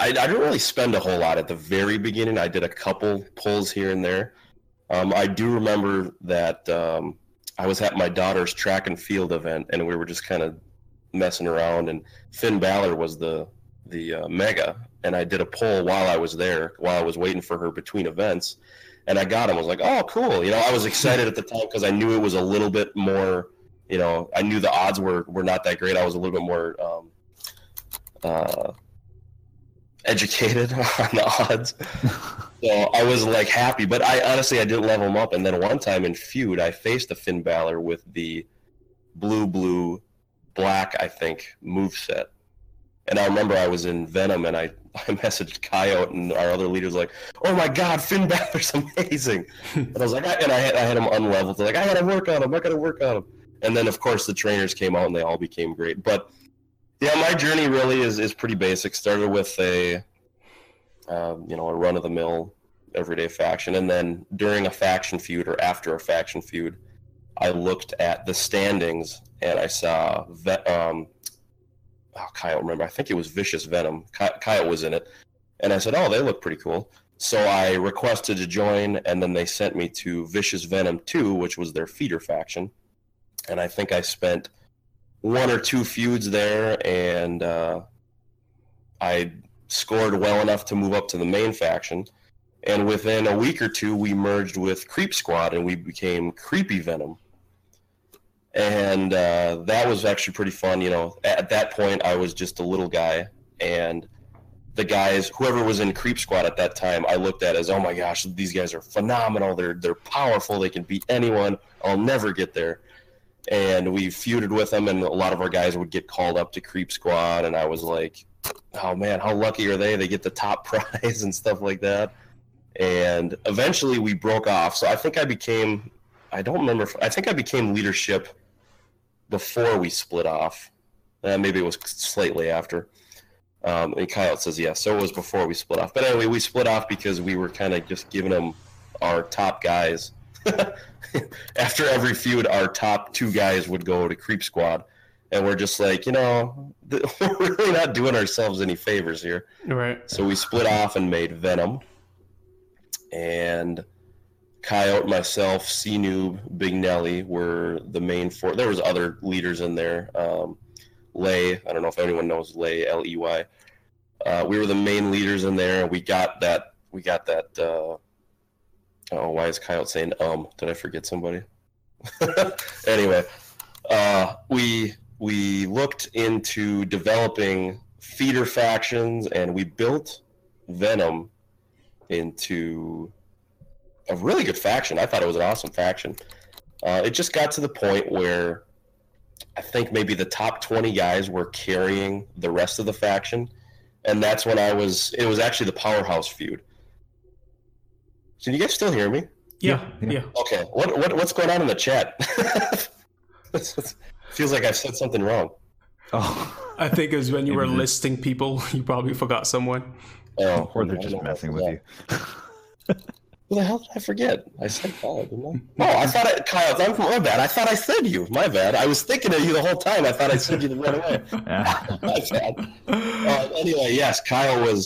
didn't really spend a whole lot at the very beginning. I did a couple pulls here and there. I do remember that I was at my daughter's track and field event, and we were just kind of messing around, and Finn Balor was the mega, and I did a poll while I was there, while I was waiting for her between events, and I got him. I was like, oh, cool. You know, I was excited at the time because I knew it was a little bit more, you know, I knew the odds were not that great. I was a little bit more educated on the odds. So I was like happy, but I honestly didn't level him up. And then one time in feud, I faced a Finn Balor with the blue black, I think, moveset. And I remember I was in Venom, and I messaged Coyote and our other leaders like, oh my God, Finn Balor's amazing. And I was like, I had him unleveled. They're like, I gotta work on him. And then of course the trainers came out and they all became great. But yeah, my journey really is pretty basic. Started with a run-of-the-mill everyday faction, and then during a faction feud or after a faction feud, I looked at the standings and I saw that Kyle, remember, I think it was Vicious Venom. Kyle was in it, and I said, "Oh, they look pretty cool." So I requested to join, and then they sent me to Vicious Venom 2, which was their feeder faction, and I think I spent one or two feuds there, and I scored well enough to move up to the main faction. And within a week or two, we merged with Creep Squad, and we became Creepy Venom. And that was actually pretty fun. You know, at that point, I was just a little guy, and the guys, whoever was in Creep Squad at that time, I looked at as, oh my gosh, these guys are phenomenal. They're powerful. They can beat anyone. I'll never get there. And we feuded with them, and a lot of our guys would get called up to Creep Squad, and I was like, oh man, how lucky are they? They get the top prize and stuff like that. And eventually we broke off. So I think I became leadership before we split off. Maybe it was slightly after. And Kyle says, yeah, so it was before we split off. But anyway, we split off because we were kind of just giving them our top guys. After every feud, our top two guys would go to Creep Squad, and we're just like, you know, we're really not doing ourselves any favors here. Right. So we split off and made Venom, and Coyote, myself, C-Noob, Big Nelly were the main four. There was other leaders in there. Lay, I don't know if anyone knows Lay, L-E-Y. We were the main leaders in there. We got that. Oh, why is Kyle saying Did I forget somebody? Anyway, we looked into developing feeder factions, and we built Venom into a really good faction. I thought it was an awesome faction. It just got to the point where I think maybe the top 20 guys were carrying the rest of the faction, and that's when it was actually the powerhouse feud. Can you guys still hear me? Yeah. Okay. What's going on in the chat? Feels like I said something wrong. Oh, I think it was when you were listing people. You probably forgot someone. Oh, or they're just messing with you. Who the hell did I forget? I said Kyle, didn't I? Oh, I thought Kyle. My bad. I thought I said you. My bad. I was thinking of you the whole time. I thought I said you right away. My bad. Anyway, yes, Kyle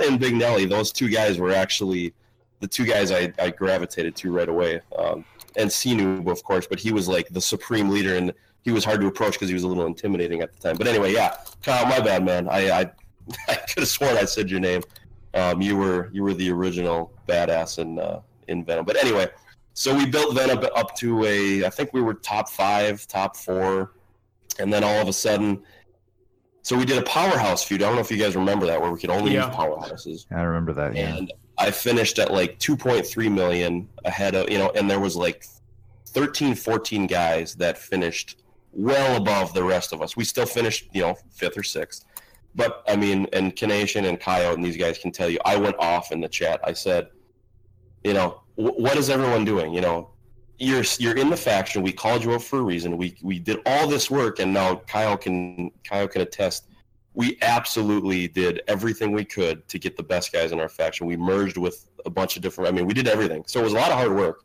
and Big Nelly. Those two guys were actually the two guys I gravitated to right away, and C-Noob, of course, but he was like the supreme leader, and he was hard to approach because he was a little intimidating at the time. But anyway, yeah, Kyle, my bad, man. I could have sworn I said your name. You were the original badass in Venom. But anyway, so we built Venom up to I think we were top 5, top 4, and then all of a sudden, so we did a powerhouse feud. I don't know if you guys remember that, where we could only use powerhouses. I remember that. And I finished at like 2.3 million ahead of, you know, and there was like 13, 14 guys that finished well above the rest of us. We still finished, you know, fifth or sixth. But, I mean, and Kanation and Coyote and these guys can tell you, I went off in the chat. I said, you know, what is everyone doing? You know, you're in the faction. We called you up for a reason. We did all this work, and now Kyle can attest. We absolutely did everything we could to get the best guys in our faction. We merged with a bunch of different. I mean, we did everything. So it was a lot of hard work.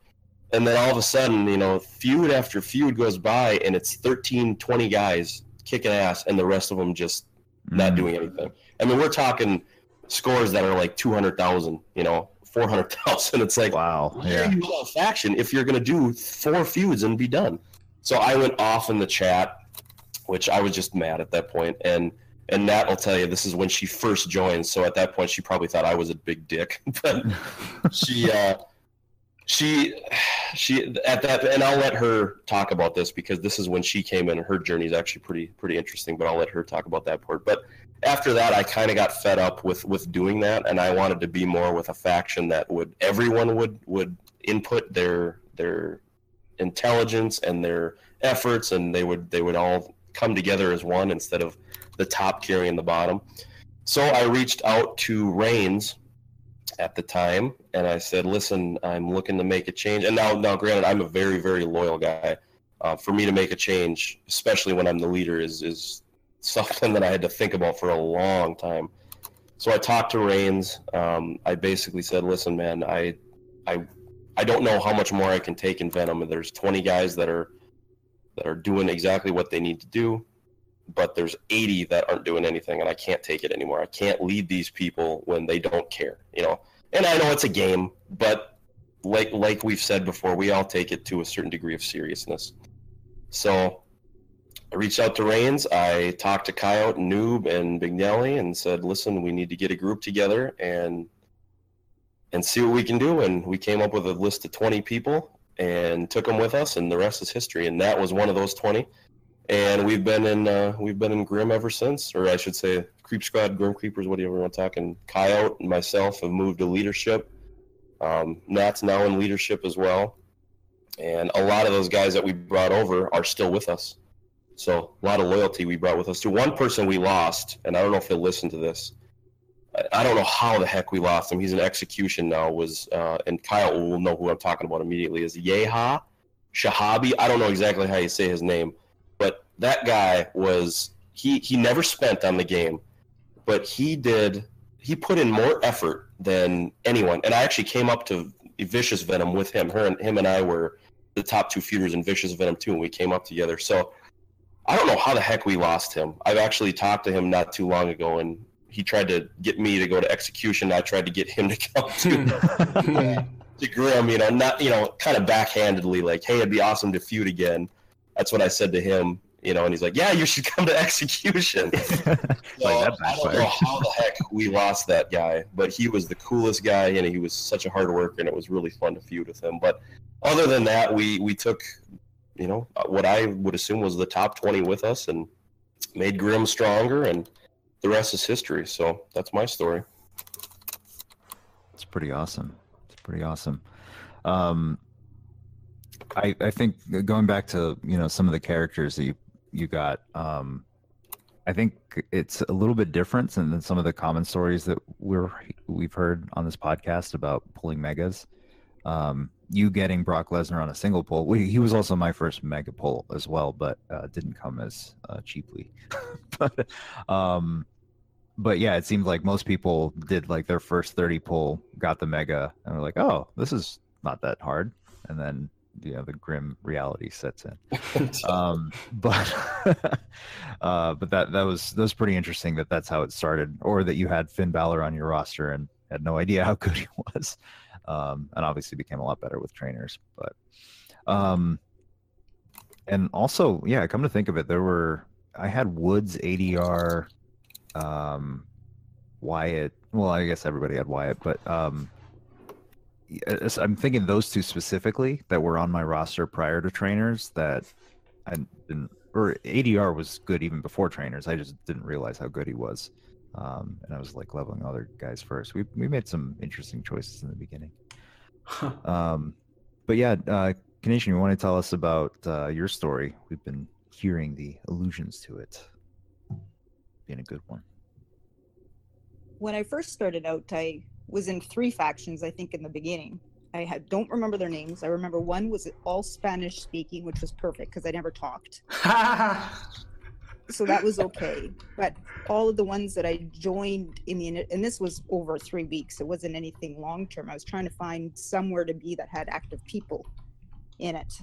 And then all of a sudden, you know, feud after feud goes by, and it's 13, 20 guys kicking ass, and the rest of them just not doing anything. I mean, we're talking scores that are like 200,000, you know, 400,000. It's like, wow, where do you go faction if you're going to do four feuds and be done? So I went off in the chat, which I was just mad at that point. And Nat will tell you, this is when she first joined. So at that point, she probably thought I was a big dick. But she at that, and I'll let her talk about this because this is when she came in. Her journey is actually pretty interesting, but I'll let her talk about that part. But after that, I kind of got fed up with doing that, and I wanted to be more with a faction that everyone would input their intelligence and their efforts, and they would all come together as one instead of the top carrying the bottom. So I reached out to Reigns at the time, and I said, listen, I'm looking to make a change. And now granted, I'm a very, very loyal guy. For me to make a change, especially when I'm the leader, is something that I had to think about for a long time. So I talked to Reigns. I basically said, listen, man, I don't know how much more I can take in Venom. There's 20 guys that are doing exactly what they need to do, but there's 80 that aren't doing anything, and I can't take it anymore. I can't lead these people when they don't care, you know. And I know it's a game, but like we've said before, we all take it to a certain degree of seriousness. So I reached out to Reigns. I talked to Coyote, Noob, and Bignelli and said, listen, we need to get a group together and see what we can do. And we came up with a list of 20 people and took them with us, and the rest is history. And that was one of those 20. And we've been in Grim ever since, or I should say Creep Squad, Grim Creepers, whatever we're talking. Coyote and myself have moved to leadership. Nat's now in leadership as well. And a lot of those guys that we brought over are still with us. So a lot of loyalty we brought with us. To one person we lost, and I don't know if he'll listen to this. I don't know how the heck we lost him. He's in execution now. And Coyote will know who I'm talking about immediately. Is Yeha Shahabi? I don't know exactly how you say his name. But that guy was, he never spent on the game, but he put in more effort than anyone. And I actually came up to Vicious Venom with him. Him and I were the top two feuders in Vicious Venom 2, and we came up together. So I don't know how the heck we lost him. I've actually talked to him not too long ago, and he tried to get me to go to execution. I tried to get him to come to Grim, you know, not, you know, kind of backhandedly, like, hey, it'd be awesome to feud again. That's what I said to him, you know, and he's like, yeah, you should come to execution. I don't know how the heck we lost that guy, but he was the coolest guy, and he was such a hard worker, and it was really fun to feud with him. But other than that, we took, you know, what I would assume was the top 20 with us and made Grimm stronger, and the rest is history. So that's my story. It's pretty awesome. I think going back to, you know, some of the characters that you got, I think it's a little bit different than some of the common stories that we've heard on this podcast about pulling megas. You getting Brock Lesnar on a single pull. He was also my first mega pull as well, but didn't come as cheaply. But yeah, it seemed like most people did like their first 30 pull, got the mega, and were like, oh, this is not that hard. And then, you know, the grim reality sets in. But that was pretty interesting that's how it started, or that you had Finn Balor on your roster and had no idea how good he was, and obviously became a lot better with trainers. But and also, yeah, come to think of it, I had Woods, ADR, Wyatt. Well, I guess everybody had Wyatt, but I'm thinking those two specifically that were on my roster prior to trainers that I didn't, or ADR was good even before trainers. I just didn't realize how good he was And I was like leveling other guys first. We made some interesting choices in the beginning. But yeah, Kanation, you want to tell us about your story? We've been hearing the allusions to it being a good one. When I first started out, I was in three factions, I think, in the beginning. I don't remember their names. I remember one was all Spanish speaking, which was perfect because I never talked. So that was okay. But all of the ones that I joined and this was over 3 weeks. It wasn't anything long-term. I was trying to find somewhere to be that had active people in it.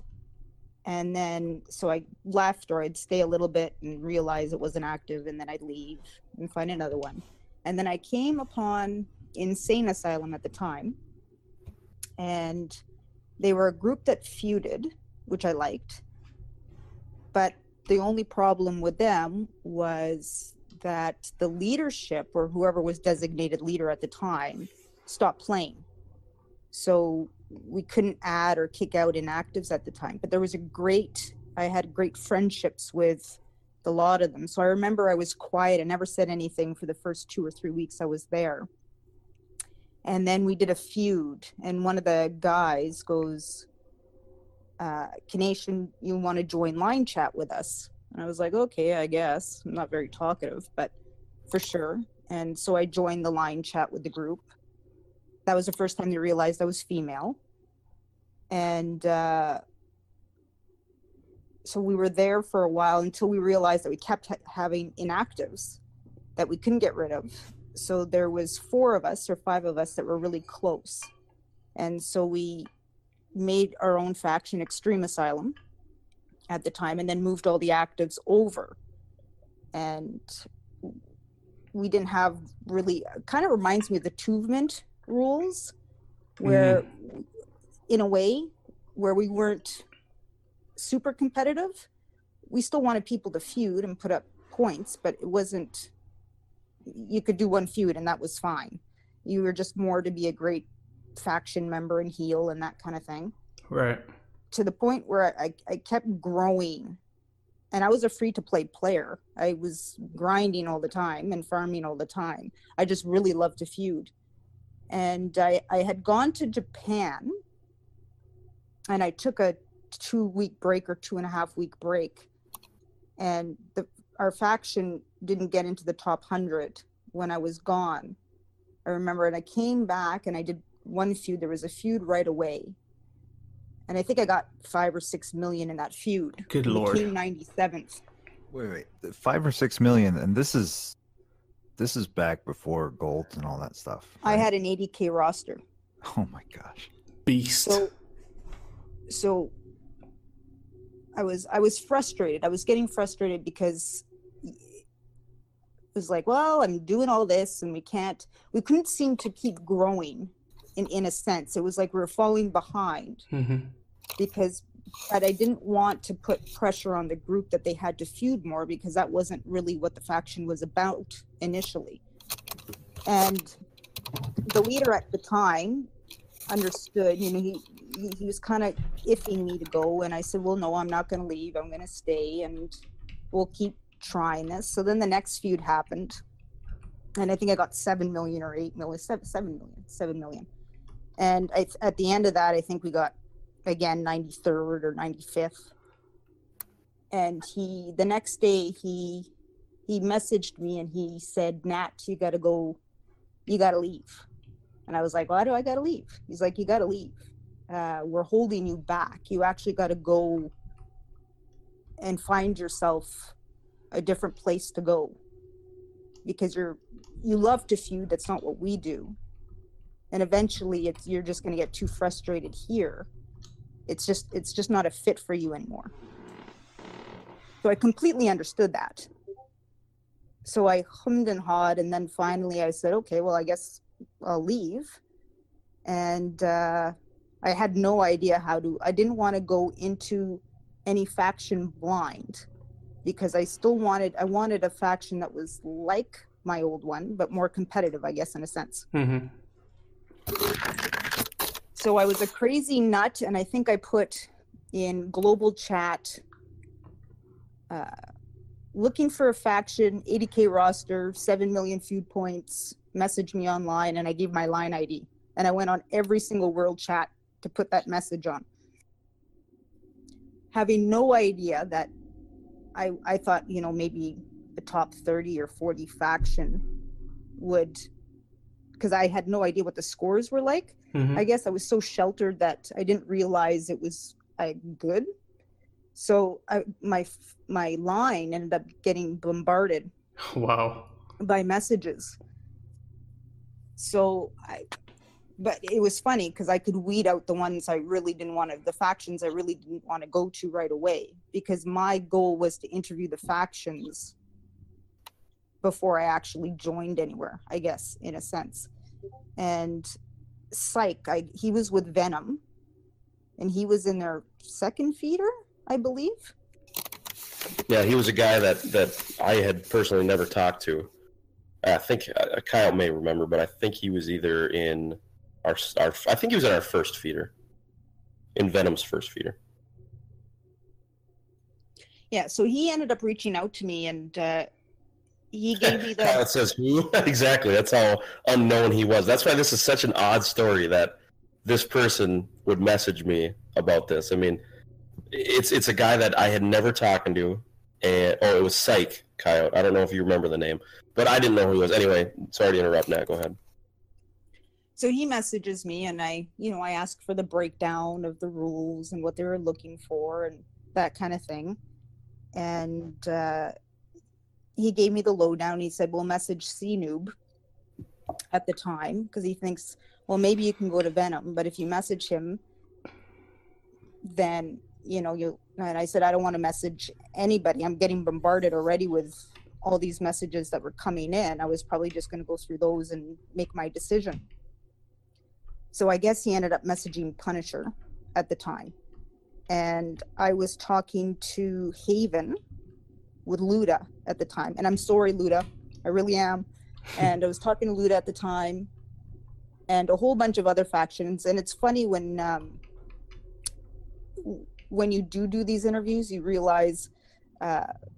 And then, so I left, or I'd stay a little bit and realize it wasn't active, and then I'd leave and find another one. And then I came upon Insane Asylum at the time, and they were a group that feuded, which I liked. But the only problem with them was that the leadership, or whoever was designated leader at the time, stopped playing. So we couldn't add or kick out inactives at the time. But there was I had great friendships with a lot of them. So I remember I was quiet. I never said anything for the first 2 or 3 weeks I was there. And then we did a feud, and one of the guys goes, Kanation, you want to join line chat with us? And I was like, okay, I guess. I'm not very talkative, but for sure. And so I joined the line chat with the group. That was the first time they realized I was female. And so we were there for a while until we realized that we kept having inactives that we couldn't get rid of. So there was 4 of us or 5 of us that were really close. And so we made our own faction, Extreme Asylum, at the time, and then moved all the actives over. And we didn't have really, kind of reminds me of the Tuvement rules, where in a way where we weren't super competitive. We still wanted people to feud and put up points, but it wasn't, you could do one feud and that was fine. You were just more to be a great faction member and heel and that kind of thing. Right. To the point where I kept growing, and I was a free-to-play player. I was grinding all the time and farming all the time. I just really loved to feud. And I had gone to Japan, and I took a 2-week break or 2.5-week break. And our faction didn't get into the top 100 when I was gone. I remember, and I came back and I did one feud. There was a feud right away. And I think I got 5 or 6 million in that feud. Good Lord. Became 97th. Wait, 5 or 6 million. And this is back before gold and all that stuff. Right? I had an 80K roster. Oh my gosh. Beast. So I was frustrated. I was getting frustrated because it was like, well, I'm doing all this and we couldn't seem to keep growing in a sense. It was like we were falling behind because I didn't want to put pressure on the group that they had to feud more, because that wasn't really what the faction was about initially. And the leader at the time understood, he was kind of iffing me to go, and I said, well, no, I'm not going to leave. I'm going to stay, and we'll keep trying this. So then the next feud happened, and I think I got 7 million or 8 million, 7 million. And at the end of that, I think we got again 93rd or 95th. And the next day he messaged me and he said, Nat, you got to go, you got to leave. And I was like, why do I got to leave? He's like, you got to leave. We're holding you back. You actually got to go and find yourself a different place to go, because you love to feud. That's not what we do. And eventually you're just going to get too frustrated here. It's just not a fit for you anymore. So I completely understood that. So I hummed and hawed, and then finally I said, okay, well, I guess I'll leave. And I had no idea I didn't want to go into any faction blind, because I wanted a faction that was like my old one, but more competitive, I guess, in a sense. Mm-hmm. So I was a crazy nut, and I think I put in global chat looking for a faction, 80K roster, 7 million feud points, message me online, and I gave my line ID. And I went on every single world chat to put that message on. Having no idea that I thought, you know, maybe the top 30 or 40 faction would, because I had no idea what the scores were like. Mm-hmm. I guess I was so sheltered that I didn't realize it was good. So my line ended up getting bombarded. Wow. By messages. So but it was funny because I could weed out the ones I really didn't want to, the factions I really didn't want to go to right away, because my goal was to interview the factions before I actually joined anywhere, I guess, in a sense. And Psych, he was with Venom, and he was in their second feeder, I believe. Yeah, he was a guy that I had personally never talked to. I think Kyle may remember, but I think he was either in our I think he was in our first feeder, in Venom's first feeder. Yeah, so he ended up reaching out to me, and he gave me the... Kyle says who? Exactly, that's how unknown he was. That's why this is such an odd story that this person would message me about this. I mean, it's a guy that I had never talked to, and it was Psych Coyote. I don't know if you remember the name, but I didn't know who he was. Anyway, sorry to interrupt, Nat. Go ahead. So he messages me, and I asked for the breakdown of the rules and what they were looking for and that kind of thing. And he gave me the lowdown. He said, "Well, message C-Noob at the time," because he thinks, well, maybe you can go to Venom, but if you message him, then, you know, you... And I said, I don't want to message anybody. I'm getting bombarded already with all these messages that were coming in. I was probably just going to go through those and make my decision. So I guess he ended up messaging Punisher at the time. And I was talking to Haven with Luda at the time. And I'm sorry, Luda. I really am. And I was talking to Luda at the time, and a whole bunch of other factions. And it's funny when you do these interviews, you realize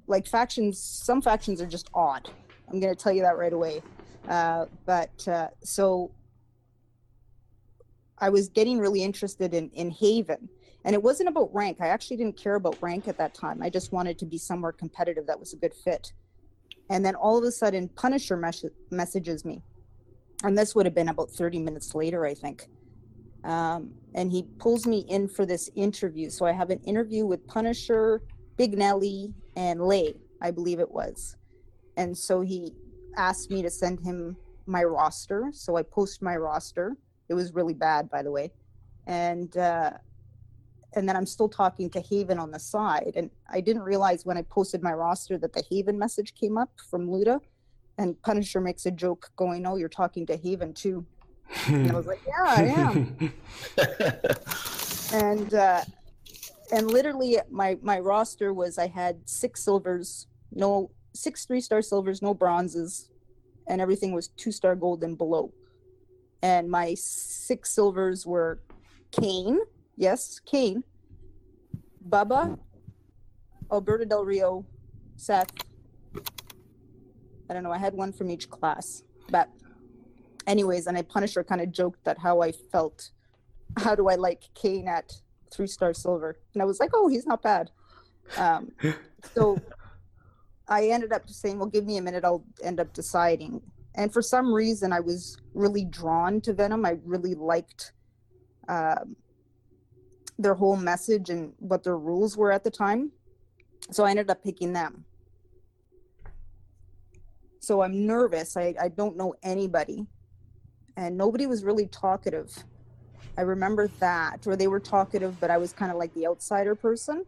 like factions, some factions are just odd. I'm going to tell you that right away. So I was getting really interested in Haven, and it wasn't about rank. I actually didn't care about rank at that time. I just wanted to be somewhere competitive that was a good fit. And then all of a sudden Punisher messages me. And this would have been about 30 minutes later, I think. And he pulls me in for this interview. So I have an interview with Punisher, Big Nelly, and Lay, I believe it was. And so he asked me to send him my roster. So I post my roster. It was really bad, by the way. And then I'm still talking to Haven on the side. And I didn't realize when I posted my roster that the Haven message came up from Luda. And Punisher makes a joke going, "Oh, you're talking to Haven too." And I was like, "Yeah, I am." And literally my roster was, I had 6 3-star silvers, no bronzes, and everything was 2-star gold and below. And my 6 silvers were Kane, yes, Kane, Bubba, Alberto Del Rio, Seth. I don't know, I had one from each class, but... Anyways, and Punisher kind of joked that how I felt, how do I like Kane at 3-star silver? And I was like, oh, he's not bad. So I ended up saying, well, give me a minute, I'll end up deciding. And for some reason, I was really drawn to Venom. I really liked their whole message and what their rules were at the time. So I ended up picking them. So I'm nervous. I don't know anybody. And nobody was really talkative. I remember that, or they were talkative, but I was kind of like the outsider person.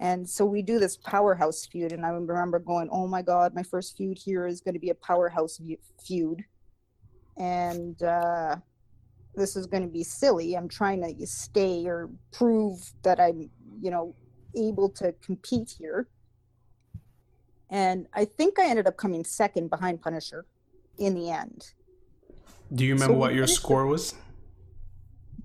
And so we do this powerhouse feud. And I remember going, oh my God, my first feud here is going to be a powerhouse feud. And this is going to be silly. I'm trying to stay or prove that I'm, you know, able to compete here. And I think I ended up coming second behind Punisher in the end. Do you remember what your score was?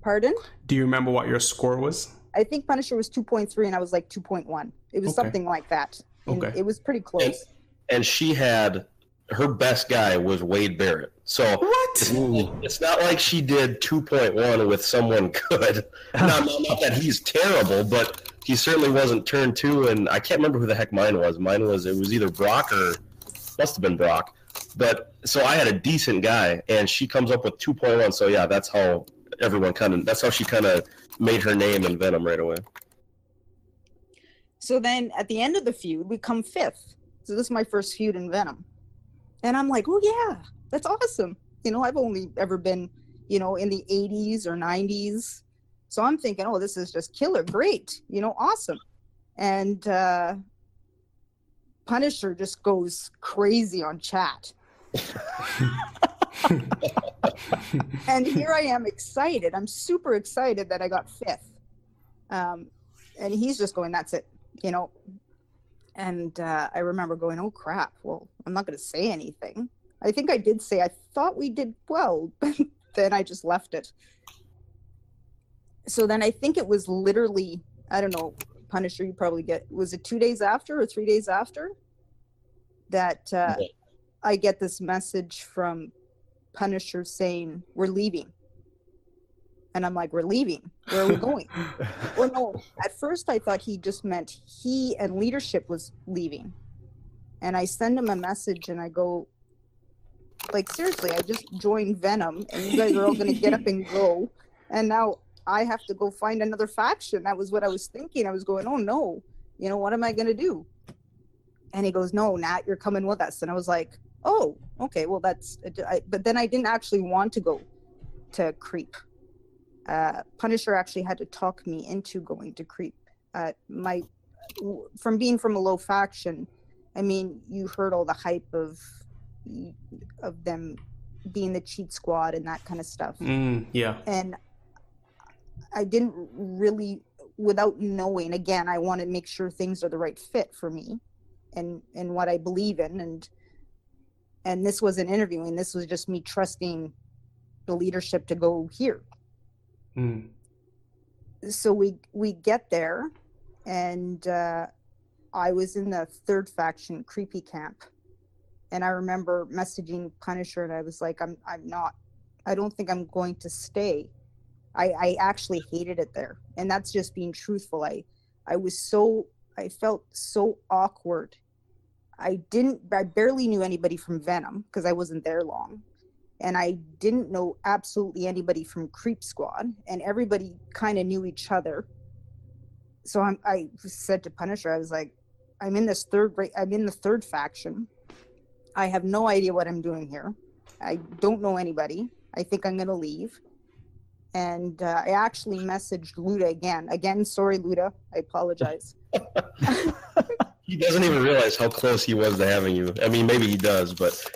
Pardon? Do you remember what your score was? I think Punisher was 2.3 and I was like 2.1. It was something like that. Okay. It was pretty close. And she had her best guy was Wade Barrett. So it's not like she did 2.1 with someone good. Not that he's terrible, but he certainly wasn't turned to. And I can't remember who the heck mine was. It was either Brock or must have been Brock. But so I had a decent guy, and she comes up with 2.1. So yeah, that's how everyone that's how she kind of made her name in Venom right away. So then at the end of the feud, we come fifth. So this is my first feud in Venom. And I'm like, oh, yeah, that's awesome. You know, I've only ever been, you know, in the 80s or 90s. So I'm thinking, oh, this is just killer. Great. You know, awesome. And Punisher just goes crazy on chat. And here I am excited. I'm super excited that I got fifth. And he's just going, that's it, you know. And I remember going, oh, crap. Well, I'm not going to say anything. I think I did say I thought we did well, but then I just left it. So then I think it was literally, I don't know, Punisher, you probably get, was it 2 days after or 3 days after that I get this message from Punisher saying, we're leaving. And I'm like, we're leaving. Where are we going? Well, no, at first I thought he just meant he and leadership was leaving. And I send him a message and I go, like, seriously, I just joined Venom and you guys are all going to get up and go. And now I have to go find another faction. That was what I was thinking. I was going, oh, no, you know, what am I going to do? And he goes, no, Nat, you're coming with us. And I was like, oh, okay, well, but then I didn't actually want to go to Creep. Punisher actually had to talk me into going to Creep. From being from a low faction, I mean, you heard all the hype of them being the cheat squad and that kind of stuff. Yeah. And I didn't really, without knowing, again, I want to make sure things are the right fit for me and what I believe in. And this wasn't interviewing. This was just me trusting the leadership to go here. So we get there, and I was in the third faction, Creepy Camp, and I remember messaging Punisher, and I was like, I don't think I'm going to stay. I actually hated it there, and that's just being truthful. I felt so awkward. I barely knew anybody from Venom because I wasn't there long. And I didn't know absolutely anybody from Creep Squad, and everybody kind of knew each other. So I said to Punisher, I was like, I'm in the third faction. I have no idea what I'm doing here. I don't know anybody. I think I'm going to leave. And I actually messaged Luda again. Again, sorry, Luda. I apologize. He doesn't even realize how close he was to having you. I mean, maybe he does,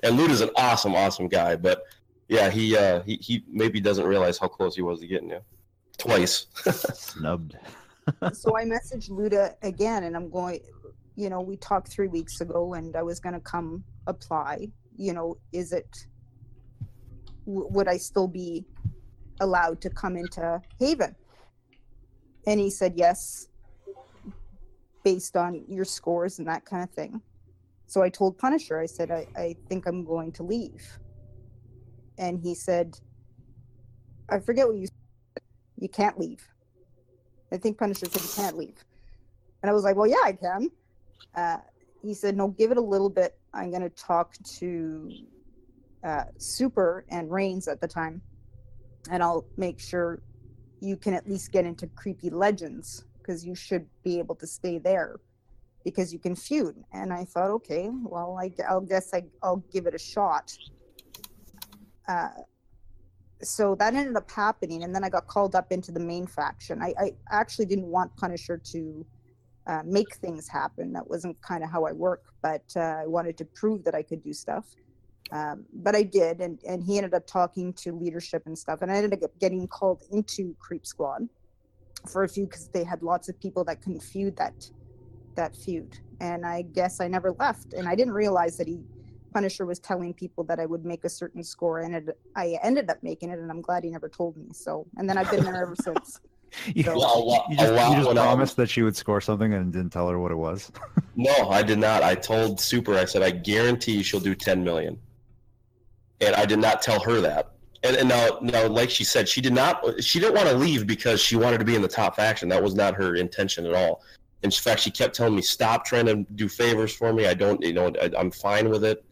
and Luda's an awesome, awesome guy, but yeah, he maybe doesn't realize how close he was to getting you. Twice. Snubbed. So I messaged Luda again, and I'm going, you know, we talked 3 weeks ago, and I was going to come apply. You know, would I still be allowed to come into Haven? And he said yes, based on your scores and that kind of thing. So I told Punisher, I said, I think I'm going to leave. And he said, I forget what you said. You can't leave. I think Punisher said, you can't leave. And I was like, well, yeah, I can. He said, no, give it a little bit. I'm going to talk to Super and Reigns at the time, and I'll make sure you can at least get into Creepy Legends, because you should be able to stay there because you can feud. And I thought, okay, well, I'll give it a shot. So that ended up happening. And then I got called up into the main faction. I actually didn't want Punisher to make things happen. That wasn't kind of how I work, but I wanted to prove that I could do stuff. But I did. And he ended up talking to leadership and stuff. And I ended up getting called into Creep Squad for a feud because they had lots of people that couldn't feud that feud. And I guess I never left. And I didn't realize that Punisher was telling people that I would make a certain score, and I ended up making it, and I'm glad he never told me. So, and then I've been there ever since. You just promised that she would score something and didn't tell her what it was? No, I did not. I told Super, I said, I guarantee she'll do 10 million. And I did not tell her that. And now, like she said, she didn't want to leave because she wanted to be in the top faction. That was not her intention at all. In fact, she kept telling me, stop trying to do favors for me. I'm fine with it.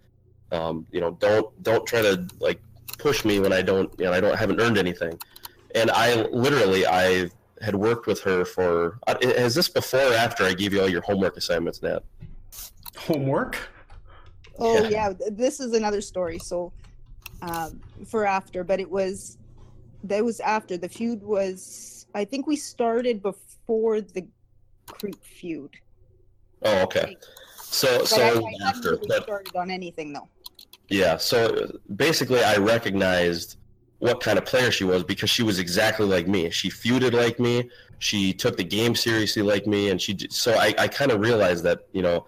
Don't try to like push me when I haven't earned anything. And I had worked with her for, is this before or after I gave you all your homework assignments, Nat? Homework? Oh, yeah. This is another story. So for after, but that was after. The feud was, I think we started before the Creep feud. Oh, okay. So I after. Really that, started on anything, though. Yeah, so basically I recognized what kind of player she was because she was exactly like me. She feuded like me. She took the game seriously like me, and so I kind of realized that, you know,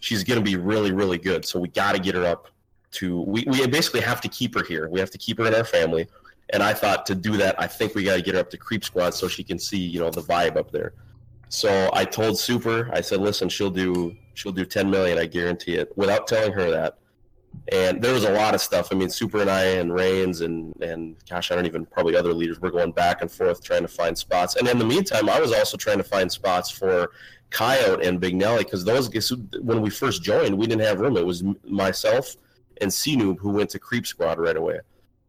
she's going to be really, really good. So we got to get her up to. We basically have to keep her here. We have to keep her in our family. And I thought to do that, I think we got to get her up to Creep Squad so she can see, you know, the vibe up there. So I told Super, I said, listen, she'll do 10 million, I guarantee it, without telling her that. And there was a lot of stuff. I mean, Super and I and Reigns and gosh, I don't even, probably other leaders were going back and forth trying to find spots. And in the meantime, I was also trying to find spots for Coyote and Big Nelly because those, when we first joined, we didn't have room. It was myself and C-Noob who went to Creep Squad right away.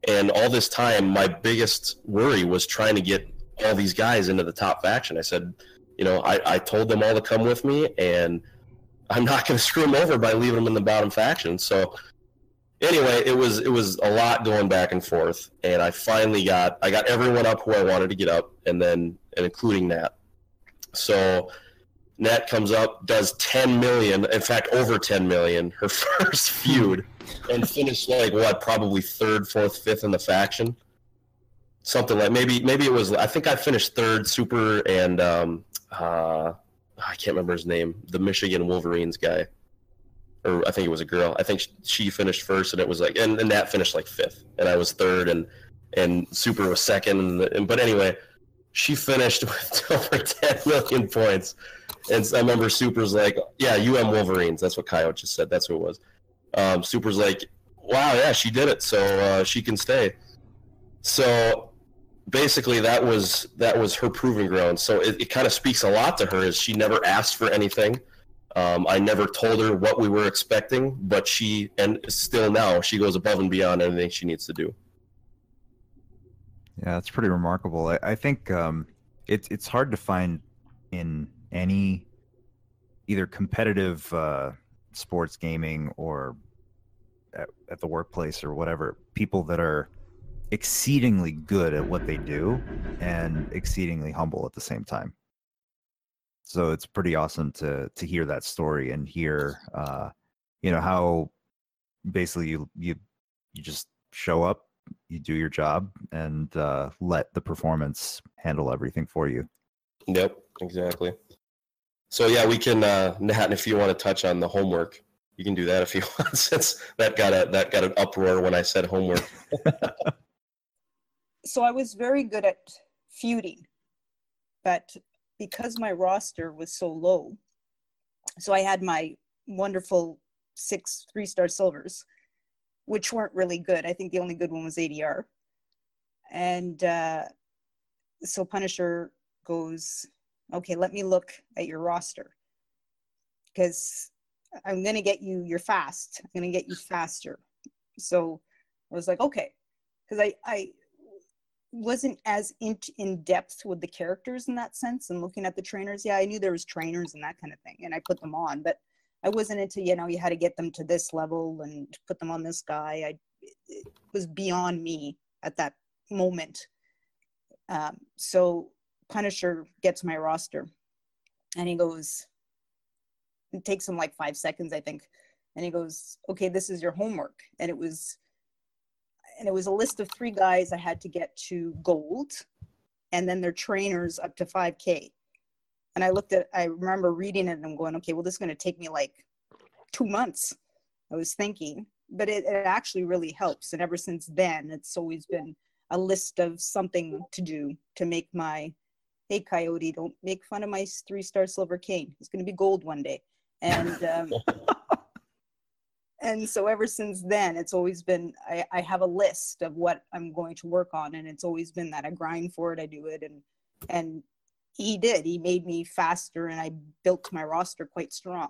And all this time, my biggest worry was trying to get all these guys into the top faction. I said, you know, I told them all to come with me, and I'm not going to screw them over by leaving them in the bottom faction. So anyway, it was a lot going back and forth, and I finally got everyone up who I wanted to get up, and including Nat. So Nat comes up, does 10 million, in fact, over 10 million, her first feud, and finished like what, probably third, fourth, fifth in the faction, something like maybe it was. I think I finished third. Super and I can't remember his name, the Michigan Wolverines guy. Or I think it was a girl. I think she finished first, and it was like, and that finished like fifth, and I was third, and Super was second. But anyway, she finished with over 10 million points, and I remember Super's like, yeah, Wolverines. That's what Coyote just said. That's what it was. Super's like, wow, yeah, she did it, so she can stay. So basically, that was her proving ground. So it kind of speaks a lot to her, is she never asked for anything. I never told her what we were expecting, but still now, she goes above and beyond anything she needs to do. Yeah, that's pretty remarkable. I think it's hard to find in any either competitive sports gaming or at the workplace or whatever, people that are exceedingly good at what they do and exceedingly humble at the same time. So it's pretty awesome to hear that story and hear, you know, how basically you just show up, you do your job, and let the performance handle everything for you. Yep, exactly. So yeah, we can, Nat, if you want to touch on the homework, you can do that if you want, since that got an uproar when I said homework. So I was very good at feuding, but because my roster was so low, so I had my wonderful 6 3-star silvers, which weren't really good. I think the only good one was ADR. And so Punisher goes, okay, let me look at your roster, because I'm going to get you, you're fast. I'm going to get you faster. So I was like, okay, because I wasn't as in depth with the characters in that sense, and looking at the trainers. Yeah, I knew there was trainers and that kind of thing, and I put them on, but I wasn't into, you know, you had to get them to this level and put them on this guy. It was beyond me at that moment. So Punisher gets my roster, and he goes, it takes him like 5 seconds, I think, and he goes, okay, this is your homework. And it was a list of 3 guys I had to get to gold, and then their trainers up to 5K. And I remember reading it, and I'm going, okay, well, this is going to take me like 2 months, I was thinking. But it actually really helps. And ever since then, it's always been a list of something to do to make my hey, Coyote, don't make fun of my 3-star silver cane. It's going to be gold one day. And and so ever since then, it's always been, I have a list of what I'm going to work on. And it's always been that I grind for it. I do it. And he did. He made me faster, and I built my roster quite strong,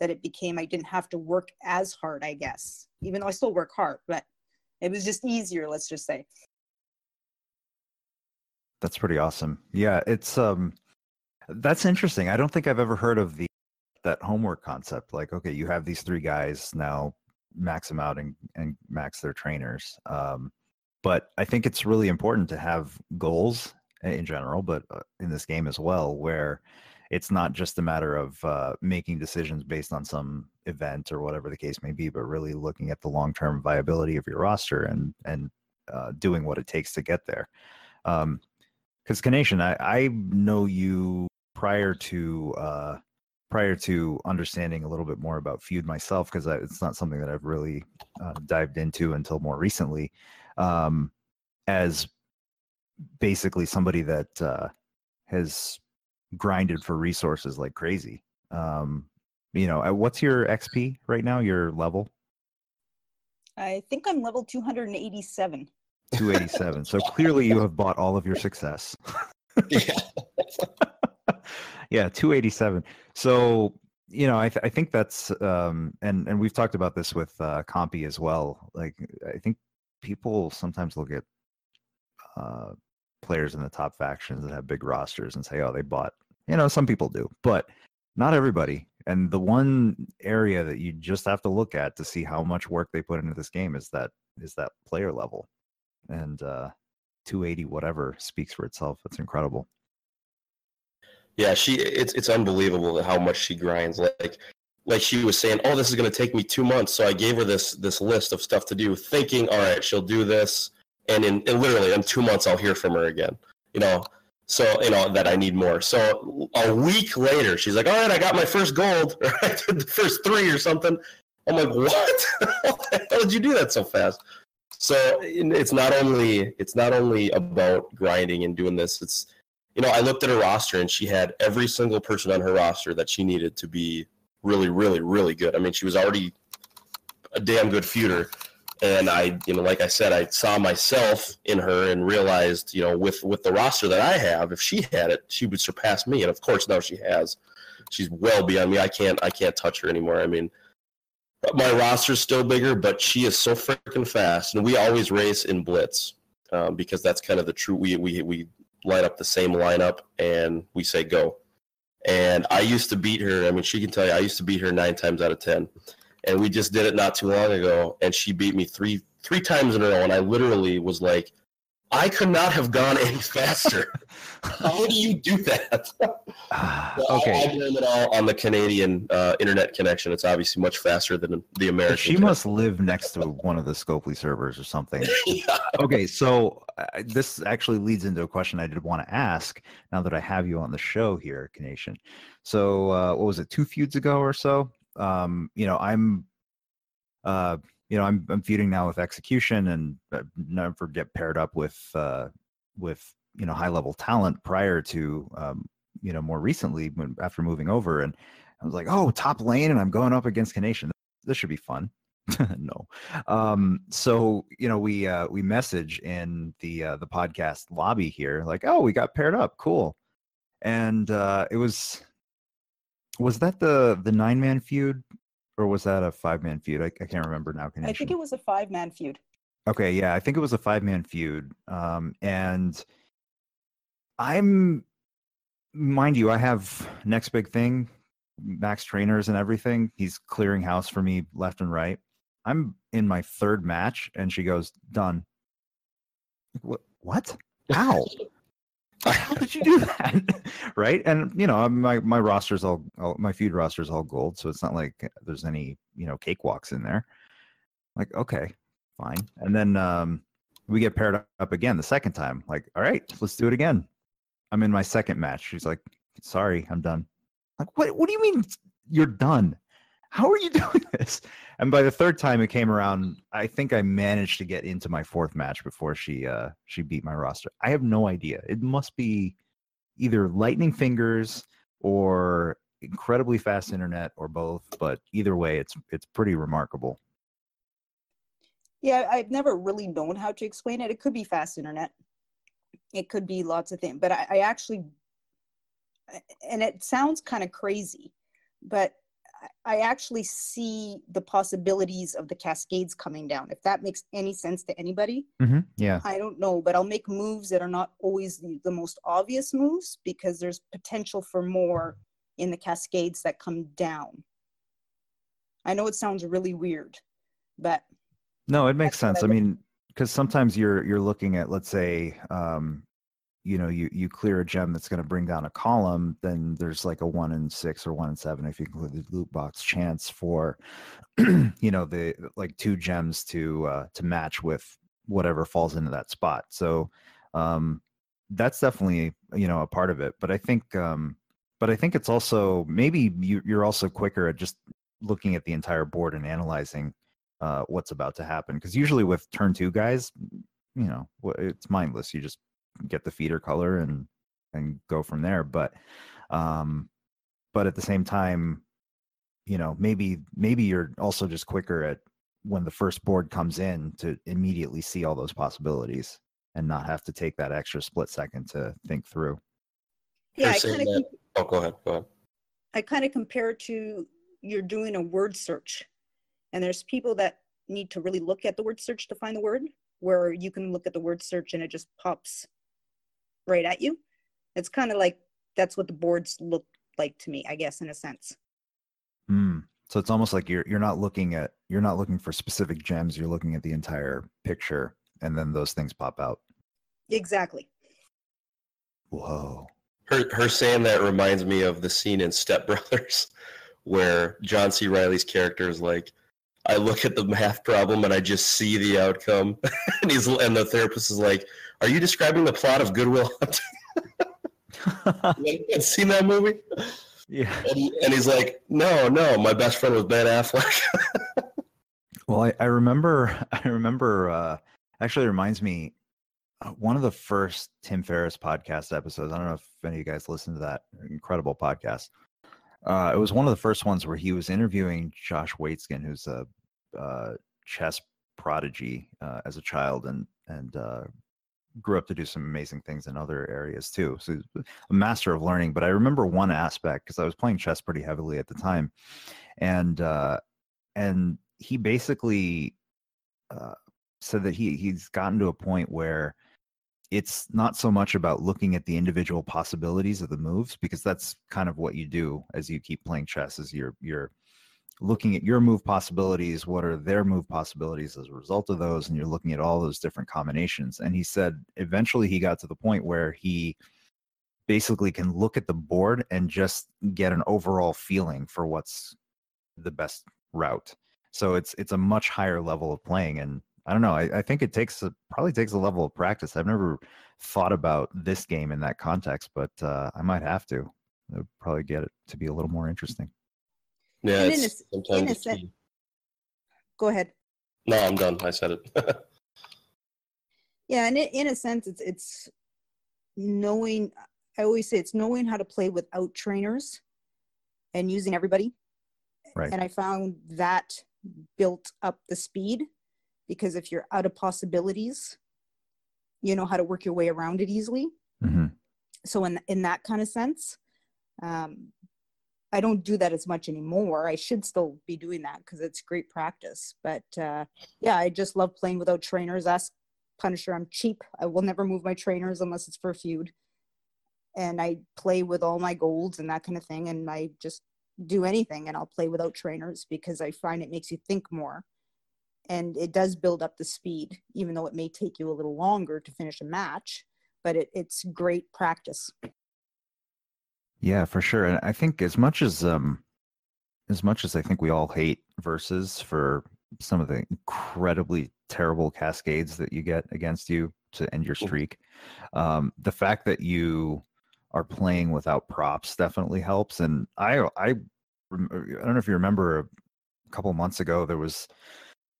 that it became, I didn't have to work as hard, I guess, even though I still work hard, but it was just easier, let's just say. That's pretty awesome. Yeah, it's that's interesting. I don't think I've ever heard of that homework concept. Like, okay, you have these three guys now, max them out and max their trainers. But I think it's really important to have goals in general, but in this game as well, where it's not just a matter of making decisions based on some event or whatever the case may be, but really looking at the long-term viability of your roster and doing what it takes to get there. Because Kanation, I know you prior to understanding a little bit more about feud myself, because it's not something that I've really dived into until more recently, as basically somebody that has grinded for resources like crazy. What's your XP right now? Your level? I think I'm level 287. 287. So clearly you have bought all of your success. Yeah, 287. So, you know, I think that's and we've talked about this with Compy as well. Like, I think people sometimes look at players in the top factions that have big rosters and say, oh, they bought, you know, some people do, but not everybody. And the one area that you just have to look at to see how much work they put into this game is that player level. And 280 whatever speaks for itself. It's incredible. Yeah, it's unbelievable how much she grinds. Like she was saying, oh, this is going to take me 2 months, so I gave her this list of stuff to do, thinking, all right, she'll do this, and literally in 2 months I'll hear from her again, you know. So, you know, that I need more. So a week later, she's like, all right, I got my first gold, or I did the first 3 or something. I'm like, what? How did you do that so fast? So it's not only about grinding and doing this. It's, you know, I looked at her roster, and she had every single person on her roster that she needed to be really, really, really good. I mean, she was already a damn good feuder, and I, you know, like I said, I saw myself in her and realized, you know, with the roster that I have, if she had it, she would surpass me. And of course, now she has. She's well beyond me. I can't touch her anymore. I mean, my roster's still bigger, but she is so freaking fast. And we always race in blitz because that's kind of the true. We line up the same lineup and we say go. And I used to beat her. I mean, she can tell you, I used to beat her 9 times out of 10. And we just did it not too long ago, and she beat me three times in a row. And I literally was like, I could not have gone any faster. How do you do that? Okay. I blame it all on the Canadian internet connection. It's obviously much faster than the American. She must live next to one of the Scopely servers or something. Yeah. Okay, so this actually leads into a question I did want to ask now that I have you on the show here, Kanation. So what was it, 2 feuds ago or so? I'm feuding now with Execution, and I never get paired up with you know, high level talent prior to more recently after moving over, and I was like, oh, top lane, and I'm going up against Kanation. This should be fun. No. So you know, we message in the podcast lobby here, like, oh, we got paired up, cool. And it was that the 9-man feud, or was that a 5-man feud? I can't remember now. Kanation. I think it was a 5-man feud. Okay, yeah, I think it was a 5-man feud. And mind you, I have next big thing, max trainers and everything. He's clearing house for me left and right. I'm in my 3rd match, and she goes, done. What? How? How did you do that? Right? And you know, my roster's all my feud roster's all gold, so it's not like there's any, you know, cakewalks in there. Like, okay, fine. And then we get paired up again the 2nd time. Like, all right, let's do it again. I'm in my 2nd match. She's like, sorry, I'm done. Like, what do you mean you're done? How are you doing this? And by the 3rd time it came around, I think I managed to get into my 4th match before she beat my roster. I have no idea. It must be either lightning fingers or incredibly fast internet or both, but either way, it's pretty remarkable. Yeah, I've never really known how to explain it. It could be fast internet. It could be lots of things, but I actually, and it sounds kind of crazy, but I actually see the possibilities of the cascades coming down. If that makes any sense to anybody, yeah, I don't know, but I'll make moves that are not always the most obvious moves because there's potential for more in the cascades that come down. I know it sounds really weird, but no, it makes sense. I mean, because sometimes you're looking at, let's say, you know, you clear a gem that's going to bring down a column, then there's like a 1 in 6 or 1 in 7, if you include the loot box, chance for, you know, the like 2 gems to match with whatever falls into that spot. So that's definitely, you know, a part of it. But I think, it's also maybe you're also quicker at just looking at the entire board and analyzing what's about to happen. Because usually with turn 2 guys, you know, it's mindless. You just get the feeder color and go from there. But at the same time, you know, maybe you're also just quicker at when the first board comes in to immediately see all those possibilities and not have to take that extra split second to think through. Yeah, go ahead. I kind of compare it to you're doing a word search, and there's people that need to really look at the word search to find the word, where you can look at the word search and it just pops right at you. It's kind of like, that's what the boards look like to me, I guess, in a sense. So it's almost like you're not looking for specific gems. You're looking at the entire picture, and then those things pop out. Exactly. Whoa. Her saying that reminds me of the scene in Step Brothers where John C. Reilly's character is like, I look at the math problem and I just see the outcome. and the therapist is like, are you describing the plot of Goodwill Hunting? You haven't seen that movie? Yeah. And he's like, no, my best friend was Ben Affleck. Well, I remember, actually reminds me, one of the first Tim Ferriss podcast episodes, I don't know if any of you guys listened to that incredible podcast. It was one of the first ones where he was interviewing Josh Waitzkin, who's a chess prodigy as a child and grew up to do some amazing things in other areas too. So he's a master of learning. But I remember one aspect, because I was playing chess pretty heavily at the time. And he basically said that he's gotten to a point where it's not so much about looking at the individual possibilities of the moves, because that's kind of what you do as you keep playing chess, is you're looking at your move possibilities, what are their move possibilities as a result of those, and you're looking at all those different combinations. And he said eventually he got to the point where he basically can look at the board and just get an overall feeling for what's the best route. So it's a much higher level of playing, and I don't know. I think it probably takes a level of practice. I've never thought about this game in that context, but I might have to. It would probably get it to be a little more interesting. Yeah, it's go ahead. No, I'm done. I said it. Yeah, and in a sense, it's knowing. I always say it's knowing how to play without trainers and using everybody. Right. And I found that built up the speed. Because if you're out of possibilities, you know how to work your way around it easily. Mm-hmm. So in that kind of sense, I don't do that as much anymore. I should still be doing that because it's great practice. But yeah, I just love playing without trainers. Ask Punisher, I'm cheap. I will never move my trainers unless it's for a feud. And I play with all my golds and that kind of thing. And I just do anything and I'll play without trainers because I find it makes you think more. And it does build up the speed, even though it may take you a little longer to finish a match, but it's great practice. Yeah, for sure. And I think as much as I think we all hate versus for some of the incredibly terrible cascades that you get against you to end your streak, the fact that you are playing without props definitely helps. And I don't know if you remember a couple of months ago, there was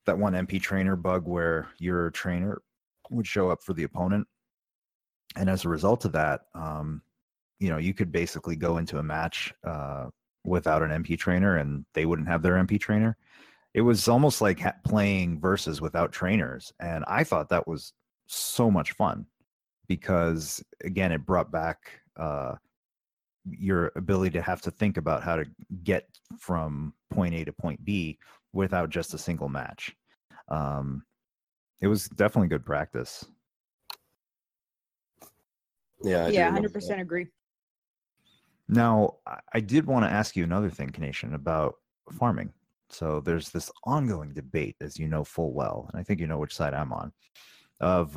that one MP trainer bug where your trainer would show up for the opponent. And as a result of that, you know, you could basically go into a match without an MP trainer and they wouldn't have their MP trainer. It was almost like playing versus without trainers. And I thought that was so much fun because, again, it brought back your ability to have to think about how to get from point A to point B without just a single match. It was definitely good practice. Yeah, 100% agree. Now, I did want to ask you another thing, Kanation, about farming. So there's this ongoing debate, as you know full well, and I think you know which side I'm on, of,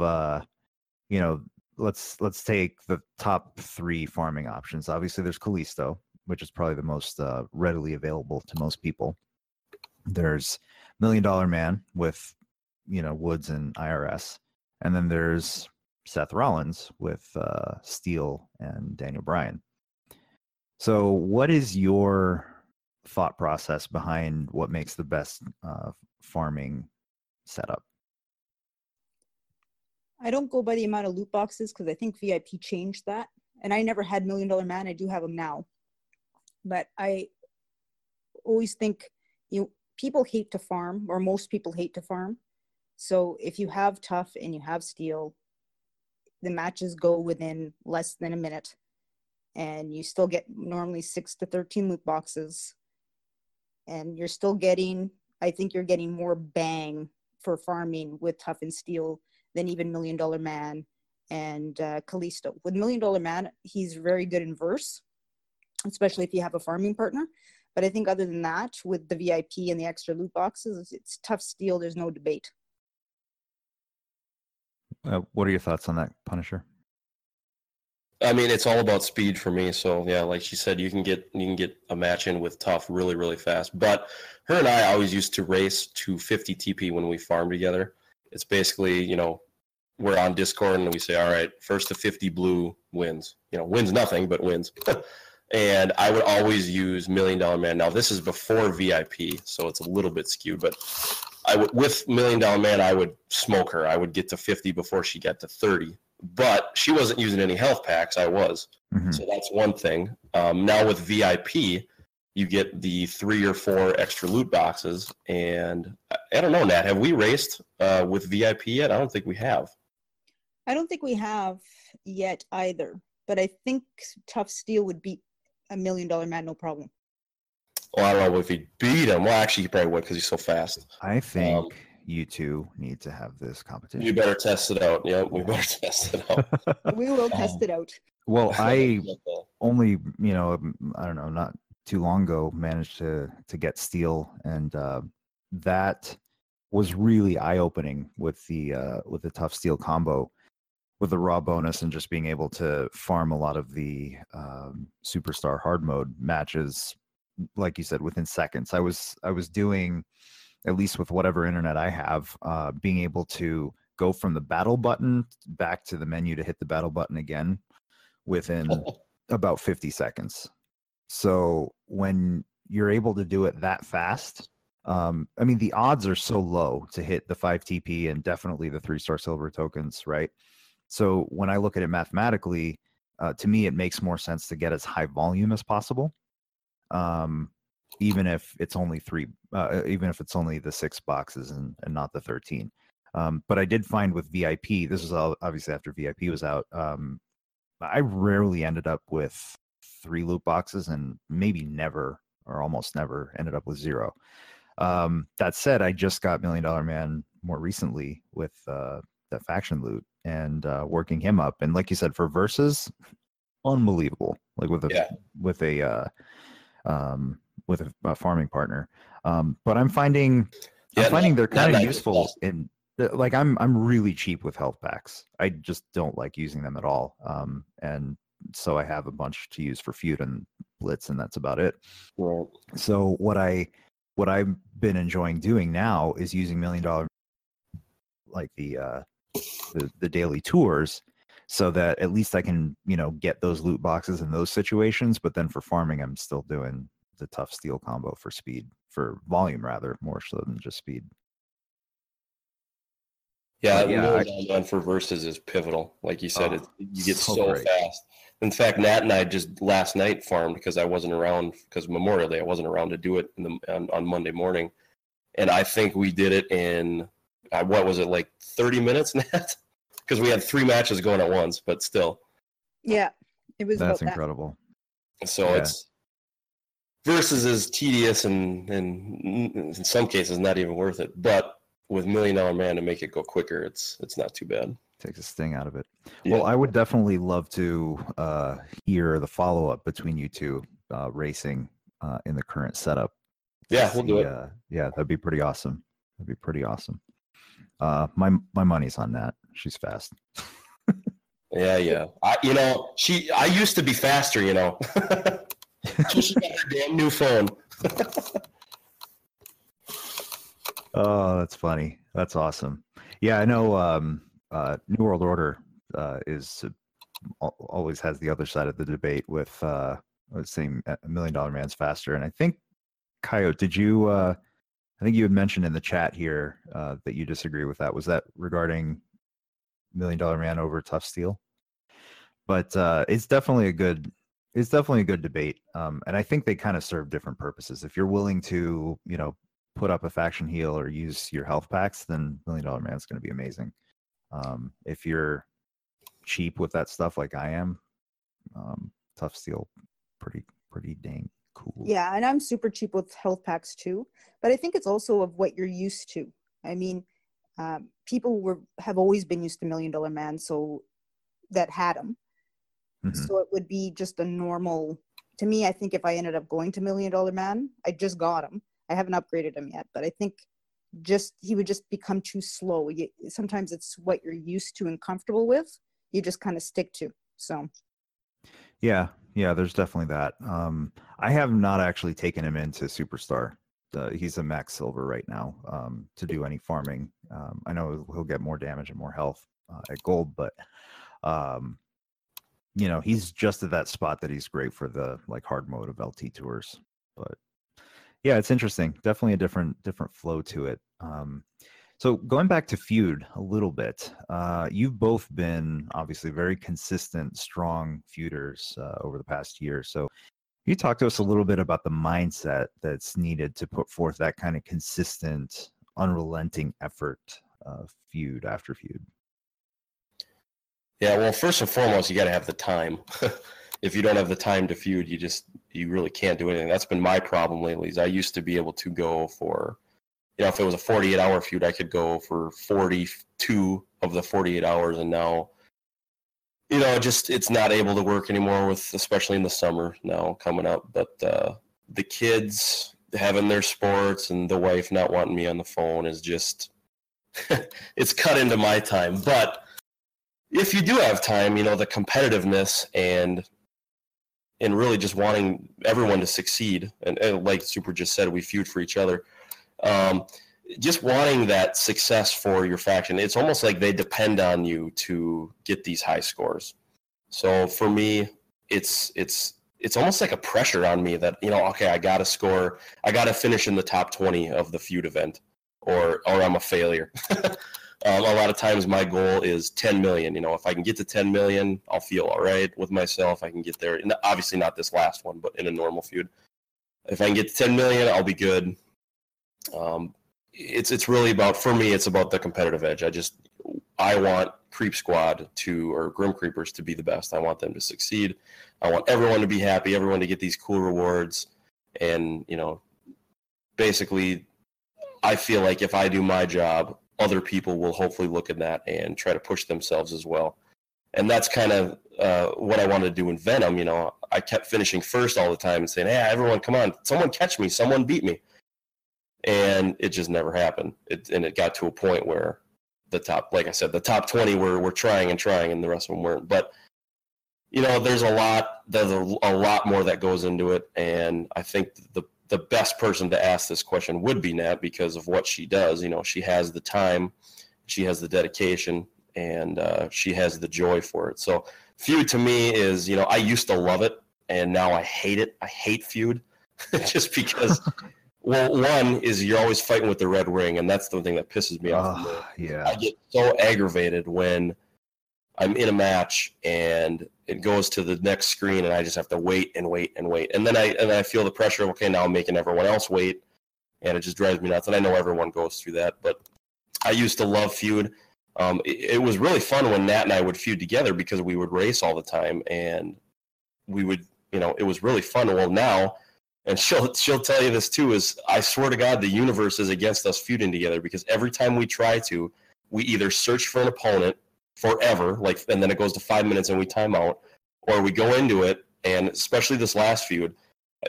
you know, let's take the top three farming options. Obviously, there's Kalisto, which is probably the most readily available to most people. There's $1 Million Man with, you know, Woods and IRS. And then there's Seth Rollins with Steel and Daniel Bryan. So what is your thought process behind what makes the best farming setup? I don't go by the amount of loot boxes because I think VIP changed that. And I never had $1 Million Man. I do have him now. But I always think, you know, people hate to farm, or most people hate to farm. So if you have Tough and you have Steel, the matches go within less than a minute. And you still get normally 6 to 13 loot boxes. And you're still getting, I think you're getting more bang for farming with Tough and Steel than even $1 Million Man and Kalisto. With $1 Million Man, he's very good in verse, especially if you have a farming partner. But I think other than that, with the VIP and the extra loot boxes, it's Tough, Steel. There's no debate. What are your thoughts on that, Punisher? I mean, it's all about speed for me. So yeah, like she said, you can get a match in with Tough really, really fast. But her and I always used to race to 50 TP when we farm together. It's basically, you know, we're on Discord and we say, all right, first to 50 blue wins. You know, wins nothing, but wins. And I would always use $1 Million Man. Now this is before VIP, so it's a little bit skewed, but I would, with $1 Million Man, I would smoke her. I would get to 50 before she got to 30. But she wasn't using any health packs. I was. Mm-hmm. So that's one thing. Now with VIP, you get the 3 or 4 extra loot boxes. And I don't know, Nat, have we raced with VIP yet? I don't think we have. I don't think we have yet either. But I think Tough, Steel would beat $1 Million Man, no problem. Well, I don't know if he'd beat him. Well, actually, he probably would because he's so fast. I think... You two need to have this competition. You better test it out. Yeah, we better test it out. We will test it out. Well, I only, you know, I don't know, not too long ago managed to get Steel, and that was really eye-opening with the Tough Steel combo, with the raw bonus and just being able to farm a lot of the superstar hard mode matches, like you said, within seconds. I was doing, at least with whatever internet I have, being able to go from the battle button back to the menu to hit the battle button again within about 50 seconds. So when you're able to do it that fast, I mean, the odds are so low to hit the 5 TP and definitely the 3-star silver tokens, right? So when I look at it mathematically, to me, it makes more sense to get as high volume as possible. Even if it's only even if it's only the 6 boxes and not the 13. But I did find with VIP, this was obviously after VIP was out, I rarely ended up with 3 loot boxes and maybe never or almost never ended up with 0. That said, I just got $1 Million Man more recently with that faction loot and working him up. And like you said, for versus, unbelievable. Like with a farming partner, but I'm finding they're kind of useful in, like, I'm really cheap with health packs. I just don't like using them at all, and so I have a bunch to use for feud and blitz, and that's about it. Right. So what I've been enjoying doing now is using $1 Million, like the daily tours, so that at least I can, you know, get those loot boxes in those situations. But then for farming, I'm still doing the Tough, Steel combo for speed, for volume rather, more so than just speed. Yeah, going on for Versus is pivotal. Like you said, you get so fast. In fact, Nat and I just last night farmed because I wasn't around, because Memorial Day, I wasn't around to do it on Monday morning. And I think we did it in, what was it, like 30 minutes, Nat? Because we had three matches going at once, but still. Yeah, it was about that. That's incredible. So it's, Versus is tedious and in some cases not even worth it. But with $1 Million Man to make it go quicker, it's not too bad. Takes a sting out of it. Yeah. Well, I would definitely love to hear the follow-up between you two racing in the current setup. Yeah, we'll do it. Yeah, that'd be pretty awesome. That'd be pretty awesome. My money's on that. She's fast. Yeah. I used to be faster, So she got her damn new phone. Oh, that's funny. That's awesome. Yeah, I know New World Order always has the other side of the debate with saying $1 Million Man's faster. And I think, Coyote, did you I think you had mentioned in the chat here that you disagree with that. Was that regarding $1 Million Man over Tough Steel? But it's definitely a good debate. And I think they kind of serve different purposes. If you're willing to, put up a faction heel or use your health packs, then $1 Million Man's going to be amazing. If you're cheap with that stuff like I am, Tough Steel, pretty dang cool. Yeah, and I'm super cheap with health packs too. But I think it's also of what you're used to. I mean, people have always been used to $1 Million Man, so that had them. Mm-hmm. So it would be just a normal. To me, I think if I ended up going to $1 Million Man, I just got him. I haven't upgraded him yet, but I think he would just become too slow. Sometimes it's what you're used to and comfortable with. You just kind of stick to. So. Yeah. There's definitely that. I have not actually taken him into Superstar. He's a max silver right now to do any farming. I know he'll get more damage and more health at gold, but he's just at that spot that he's great for the like hard mode of LT tours, but. Yeah, it's interesting. Definitely a different flow to it. So going back to feud a little bit, you've both been obviously very consistent, strong feuders over the past year. So can you talk to us a little bit about the mindset that's needed to put forth that kind of consistent, unrelenting effort feud after feud? Yeah, well, first and foremost, you got to have the time. If you don't have the time to feud, you really can't do anything. That's been my problem lately. Is I used to be able to go for, if it was a 48-hour feud, I could go for 42 of the 48 hours. And now, it's not able to work anymore especially in the summer now coming up. But the kids having their sports and the wife not wanting me on the phone is just, it's cut into my time. But if you do have time, the competitiveness and really just wanting everyone to succeed. And like Super just said, we feud for each other. Just wanting that success for your faction. It's almost like they depend on you to get these high scores. So for me, it's almost like a pressure on me that, okay, I got to score. I got to finish in the top 20 of the feud event or I'm a failure. A lot of times my goal is 10 million. If I can get to 10 million, I'll feel all right with myself. I can get there. And obviously not this last one, but in a normal feud. If I can get to 10 million, I'll be good. It's really about, for me, it's about the competitive edge. I want Creep Squad or Grim Creepers to be the best. I want them to succeed. I want everyone to be happy, everyone to get these cool rewards. And, basically, I feel like if I do my job, other people will hopefully look at that and try to push themselves as well. And that's kind of what I wanted to do in Venom. I kept finishing first all the time and saying, hey, everyone, come on, someone catch me, someone beat me. And it just never happened. It got to a point where the top, like I said, the top 20 were trying and the rest of them weren't. But, there's a lot more that goes into it. And I think the best person to ask this question would be Nat because of what she does. She has the time, she has the dedication, and she has the joy for it. So feud to me is, I used to love it, and now I hate it. I hate feud just because Well, one is you're always fighting with the red ring, and that's the thing that pisses me off. Yeah, I get so aggravated when I'm in a match and it goes to the next screen, and I just have to wait and wait and wait, and then I feel the pressure of, okay, now I'm making everyone else wait, and it just drives me nuts. And I know everyone goes through that, but I used to love feud. It was really fun when Nat and I would feud together because we would race all the time, and we would, you know, it was really fun. Well, now, and she'll tell you this too, is I swear to God, the universe is against us feuding together, because every time we try to, we either search for an opponent forever, like, and then it goes to 5 minutes and we time out, or we go into it, and especially this last feud,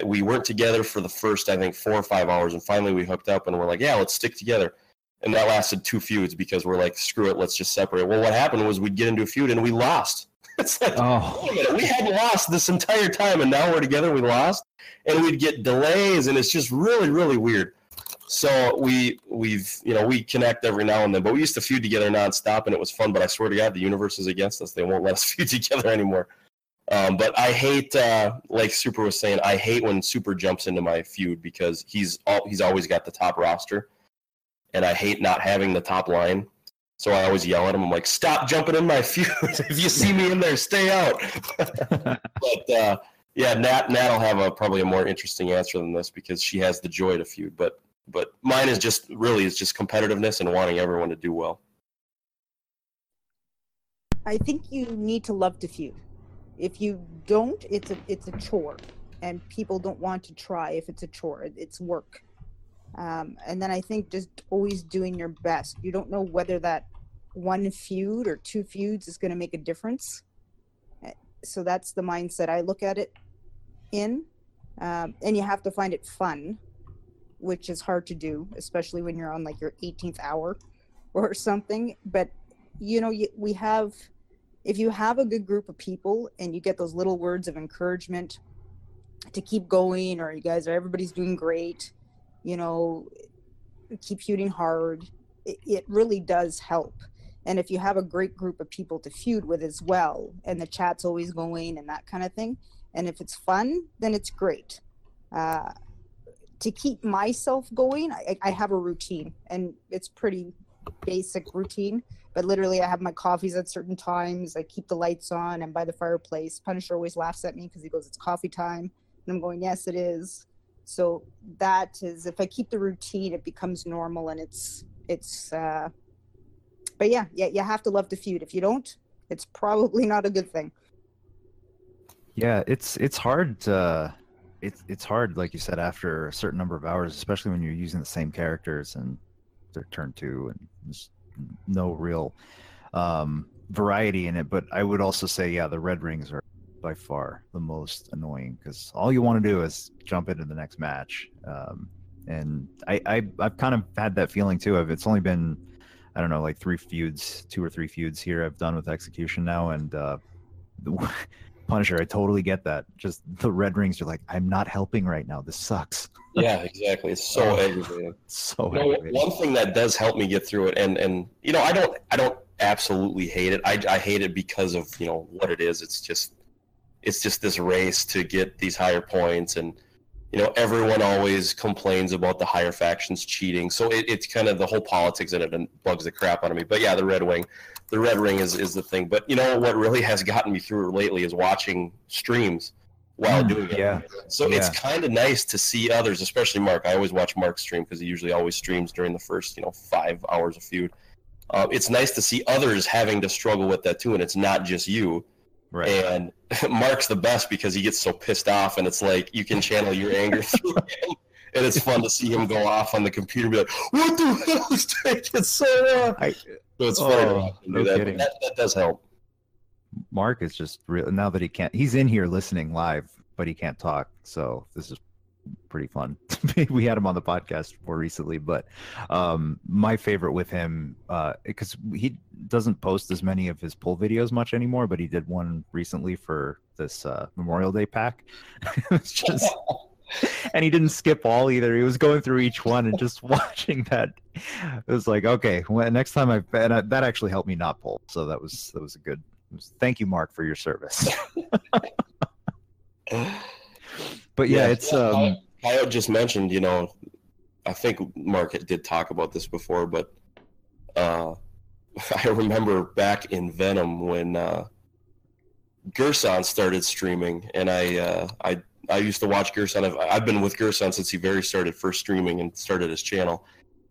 we weren't together for the first, I think, 4 or 5 hours, and finally we hooked up, and we're like, yeah, let's stick together. And that lasted 2 feuds because we're like, screw it, let's just separate. Well, what happened was we'd get into a feud and we lost. It's like, wait a minute, we hadn't lost this entire time, and now we're together, we lost. And we'd get delays, and it's just really, really weird. So we connect every now and then, but we used to feud together nonstop, and it was fun. But I swear to God, the universe is against us. They won't let us feud together anymore. But I hate, like Super was saying, I hate when Super jumps into my feud because he's always got the top roster. And I hate not having the top line. So I always yell at him. I'm like, stop jumping in my feud. If you see me in there, stay out. But, yeah, Nat will have probably a more interesting answer than this because she has the joy to feud. But mine is just really is just competitiveness and wanting everyone to do well. I think you need to love to feud. If you don't, it's a chore. And people don't want to try if it's a chore. It's work. And then I think just always doing your best. You don't know whether that one feud or 2 feuds is going to make a difference. So that's the mindset I look at it in. And you have to find it fun, which is hard to do, especially when you're on like your 18th hour or something. But, you know, if you have a good group of people and you get those little words of encouragement to keep going, or everybody's doing great, you know, keep feuding hard. It really does help. And if you have a great group of people to feud with as well, and the chat's always going and that kind of thing, and if it's fun, then it's great. To keep myself going, I have a routine, and it's pretty basic routine, but literally I have my coffees at certain times. I keep the lights on. I'm by the fireplace. Punisher always laughs at me because he goes, it's coffee time. And I'm going, yes, it is. So that is, if I keep the routine, it becomes normal, and it's but yeah, you have to love to feud. If you don't, it's probably not a good thing. Yeah, it's hard to, it's hard, like you said, after a certain number of hours, especially when you're using the same characters and their turn two, and there's no real variety in it. But I would also say, yeah, the red rings are by far the most annoying because all you want to do is jump into the next match. And I've kind of had that feeling too. It's only been, I don't know, like 3 feuds, 2 or 3 feuds here I've done with Execution now. And the Punisher, I totally get that. Just the red rings are like, I'm not helping right now. This sucks. Yeah, exactly. It's so aggravating. One thing that does help me get through it, and you know, I don't absolutely hate it. I hate it because of, you know, what it is. It's just this race to get these higher points, and you know, everyone always complains about the higher factions cheating, so it's kind of the whole politics in it, and bugs the crap out of me. But yeah, the red ring is the thing. But you know what really has gotten me through it lately is watching streams while doing it. Yeah. So it's kind of nice to see others, especially Mark. I always watch Mark's stream because he usually always streams during the first, you know, 5 hours of feud. It's nice to see others having to struggle with that too, and it's not just you. Right. And Mark's the best because he gets so pissed off, and it's like you can channel your anger through him, and it's fun to see him go off on the computer and be like, what the hell is taking so long? So it's funny to watch him do that, but that does help. Mark is just real now that he can't, he's in here listening live, but he can't talk, so this is pretty fun. We had him on the podcast more recently, but my favorite with him, because he doesn't post as many of his pull videos much anymore, but he did one recently for this Memorial Day pack. It was just, and he didn't skip all either. He was going through each one and just watching that. It was like, okay, well, next time that actually helped me not pull. So that was a good. Thank you, Mark, for your service. But yeah, it's. I just mentioned, you know, I think Mark did talk about this before, but I remember back in Venom when Gerson started streaming, and I used to watch Gerson. I've been with Gerson since he very started first streaming and started his channel.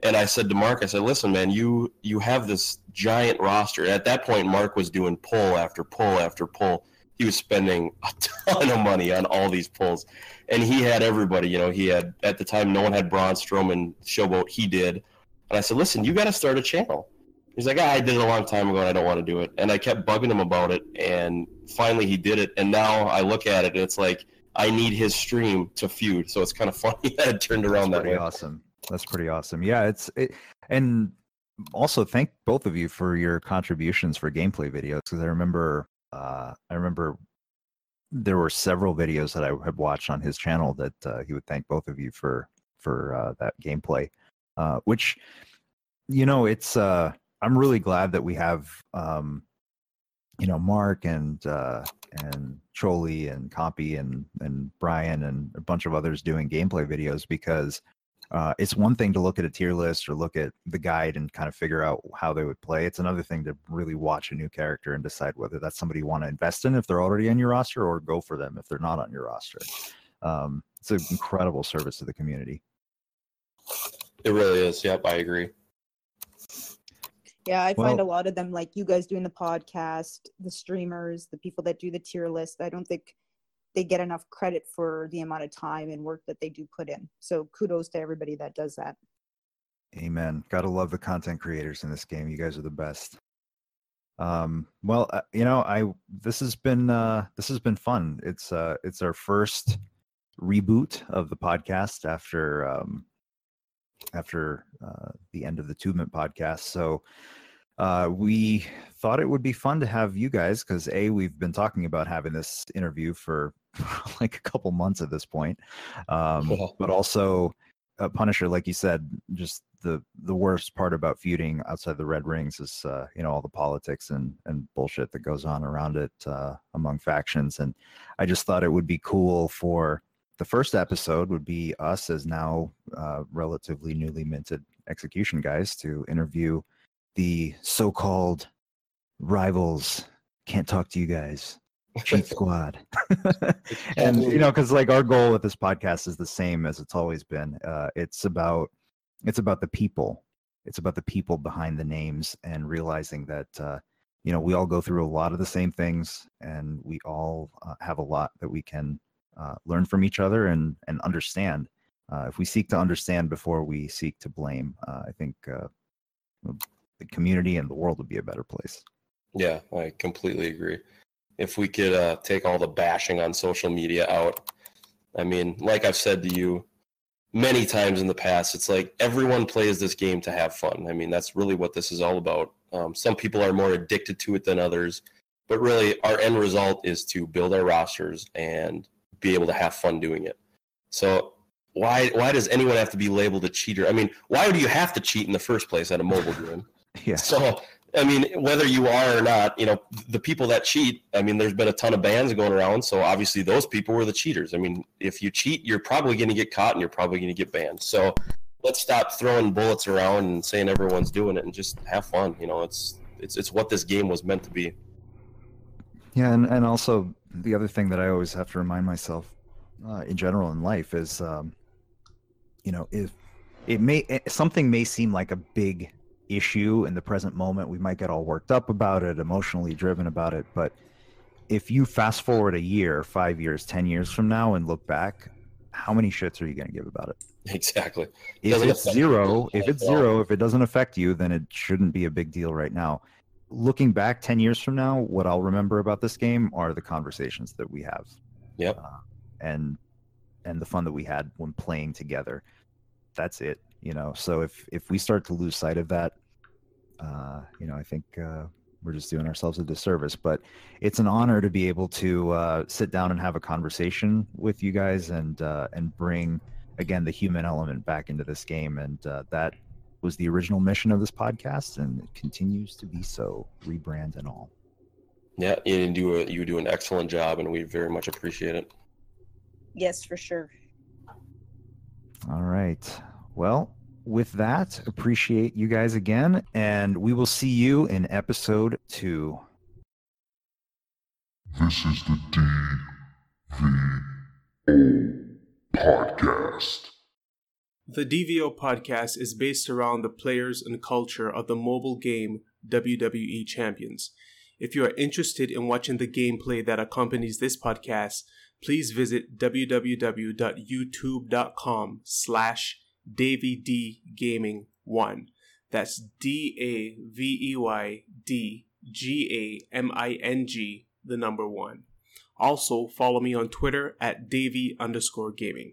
And I said to Mark, I said, listen, man, you have this giant roster. And at that point, Mark was doing pull after pull after pull. He was spending a ton of money on all these pulls. And he had everybody, you know, he had, at the time, no one had Braun Strowman Showboat. He did. And I said, listen, you got to start a channel. He's like, I did it a long time ago, and I don't want to do it. And I kept bugging him about it, and finally he did it. And now I look at it, and it's like, I need his stream to feud. So it's kind of funny that it turned around that way. That's pretty awesome. That's pretty awesome. Yeah, and also thank both of you for your contributions for gameplay videos, because I remember there were several videos that I had watched on his channel that he would thank both of you for that gameplay, which, you know, it's I'm really glad that we have you know, Mark and Choli and Copy and Brian and a bunch of others doing gameplay videos, because it's one thing to look at a tier list or look at the guide and kind of figure out how they would play. It's another thing to really watch a new character and decide whether that's somebody you want to invest in if they're already on your roster, or go for them if they're not on your roster. It's an incredible service to the community. It really is. Yep, I agree. Yeah, I find a lot of them, like you guys doing the podcast, the streamers, the people that do the tier list, I don't think they get enough credit for the amount of time and work that they do put in. So kudos to everybody that does that. Amen. Gotta love the content creators in this game. You guys are the best. You know, this has been fun. It's our first reboot of the podcast after the end of the Tubement podcast. So we thought it would be fun to have you guys, because we've been talking about having this interview for like a couple months at this point, but also Punisher, like you said, just the worst part about feuding outside the red rings is you know, all the politics and bullshit that goes on around it among factions. And I just thought it would be cool for the first episode would be us as now relatively newly minted execution guys to interview the so-called rivals. Can't talk to you guys. Cheat Squad. And, you know, because like our goal with this podcast is the same as it's always been. It's about the people. It's about the people behind the names, and realizing that, you know, we all go through a lot of the same things, and we all have a lot that we can learn from each other and understand. If we seek to understand before we seek to blame, I think the community and the world would be a better place. Yeah, I completely agree. If we could take all the bashing on social media out, I mean, like I've said to you many times in the past, it's like everyone plays this game to have fun. I mean, that's really what this is all about. Some people are more addicted to it than others, but really our end result is to build our rosters and be able to have fun doing it. So why does anyone have to be labeled a cheater? I mean, why do you have to cheat in the first place at a mobile game? Yeah. So, I mean, whether you are or not, you know, the people that cheat, I mean, there's been a ton of bans going around. So obviously those people were the cheaters. I mean, if you cheat, you're probably going to get caught and you're probably going to get banned. So let's stop throwing bullets around and saying everyone's doing it, and just have fun. You know, it's what this game was meant to be. Yeah. And also the other thing that I always have to remind myself in general in life is, you know, if it something may seem like a big issue in the present moment, we might get all worked up about it, emotionally driven about it, but if you fast forward a year, 5 years, 10 years from now and look back, how many shits are you going to give about it? Exactly. If it's zero, if it doesn't affect you, then it shouldn't be a big deal right now. Looking back 10 years from now, what I'll remember about this game are the conversations that we have. Yep. And the fun that we had when playing together. That's it. You know, so if we start to lose sight of that, you know, I think we're just doing ourselves a disservice. But it's an honor to be able to sit down and have a conversation with you guys, and bring again the human element back into this game. And that was the original mission of this podcast, and it continues to be so, rebrand and all. Yeah, and you do an excellent job, and we very much appreciate it. Yes, for sure. All right. Well, with that, appreciate you guys again, and we will see you in episode 2. This is the DVO Podcast. The DVO Podcast is based around the players and culture of the mobile game WWE Champions. If you are interested in watching the gameplay that accompanies this podcast, please visit www.youtube.com/DaveyDGaming1. That's DAVEYDGAMING1. Also, follow me on Twitter at Davey_gaming.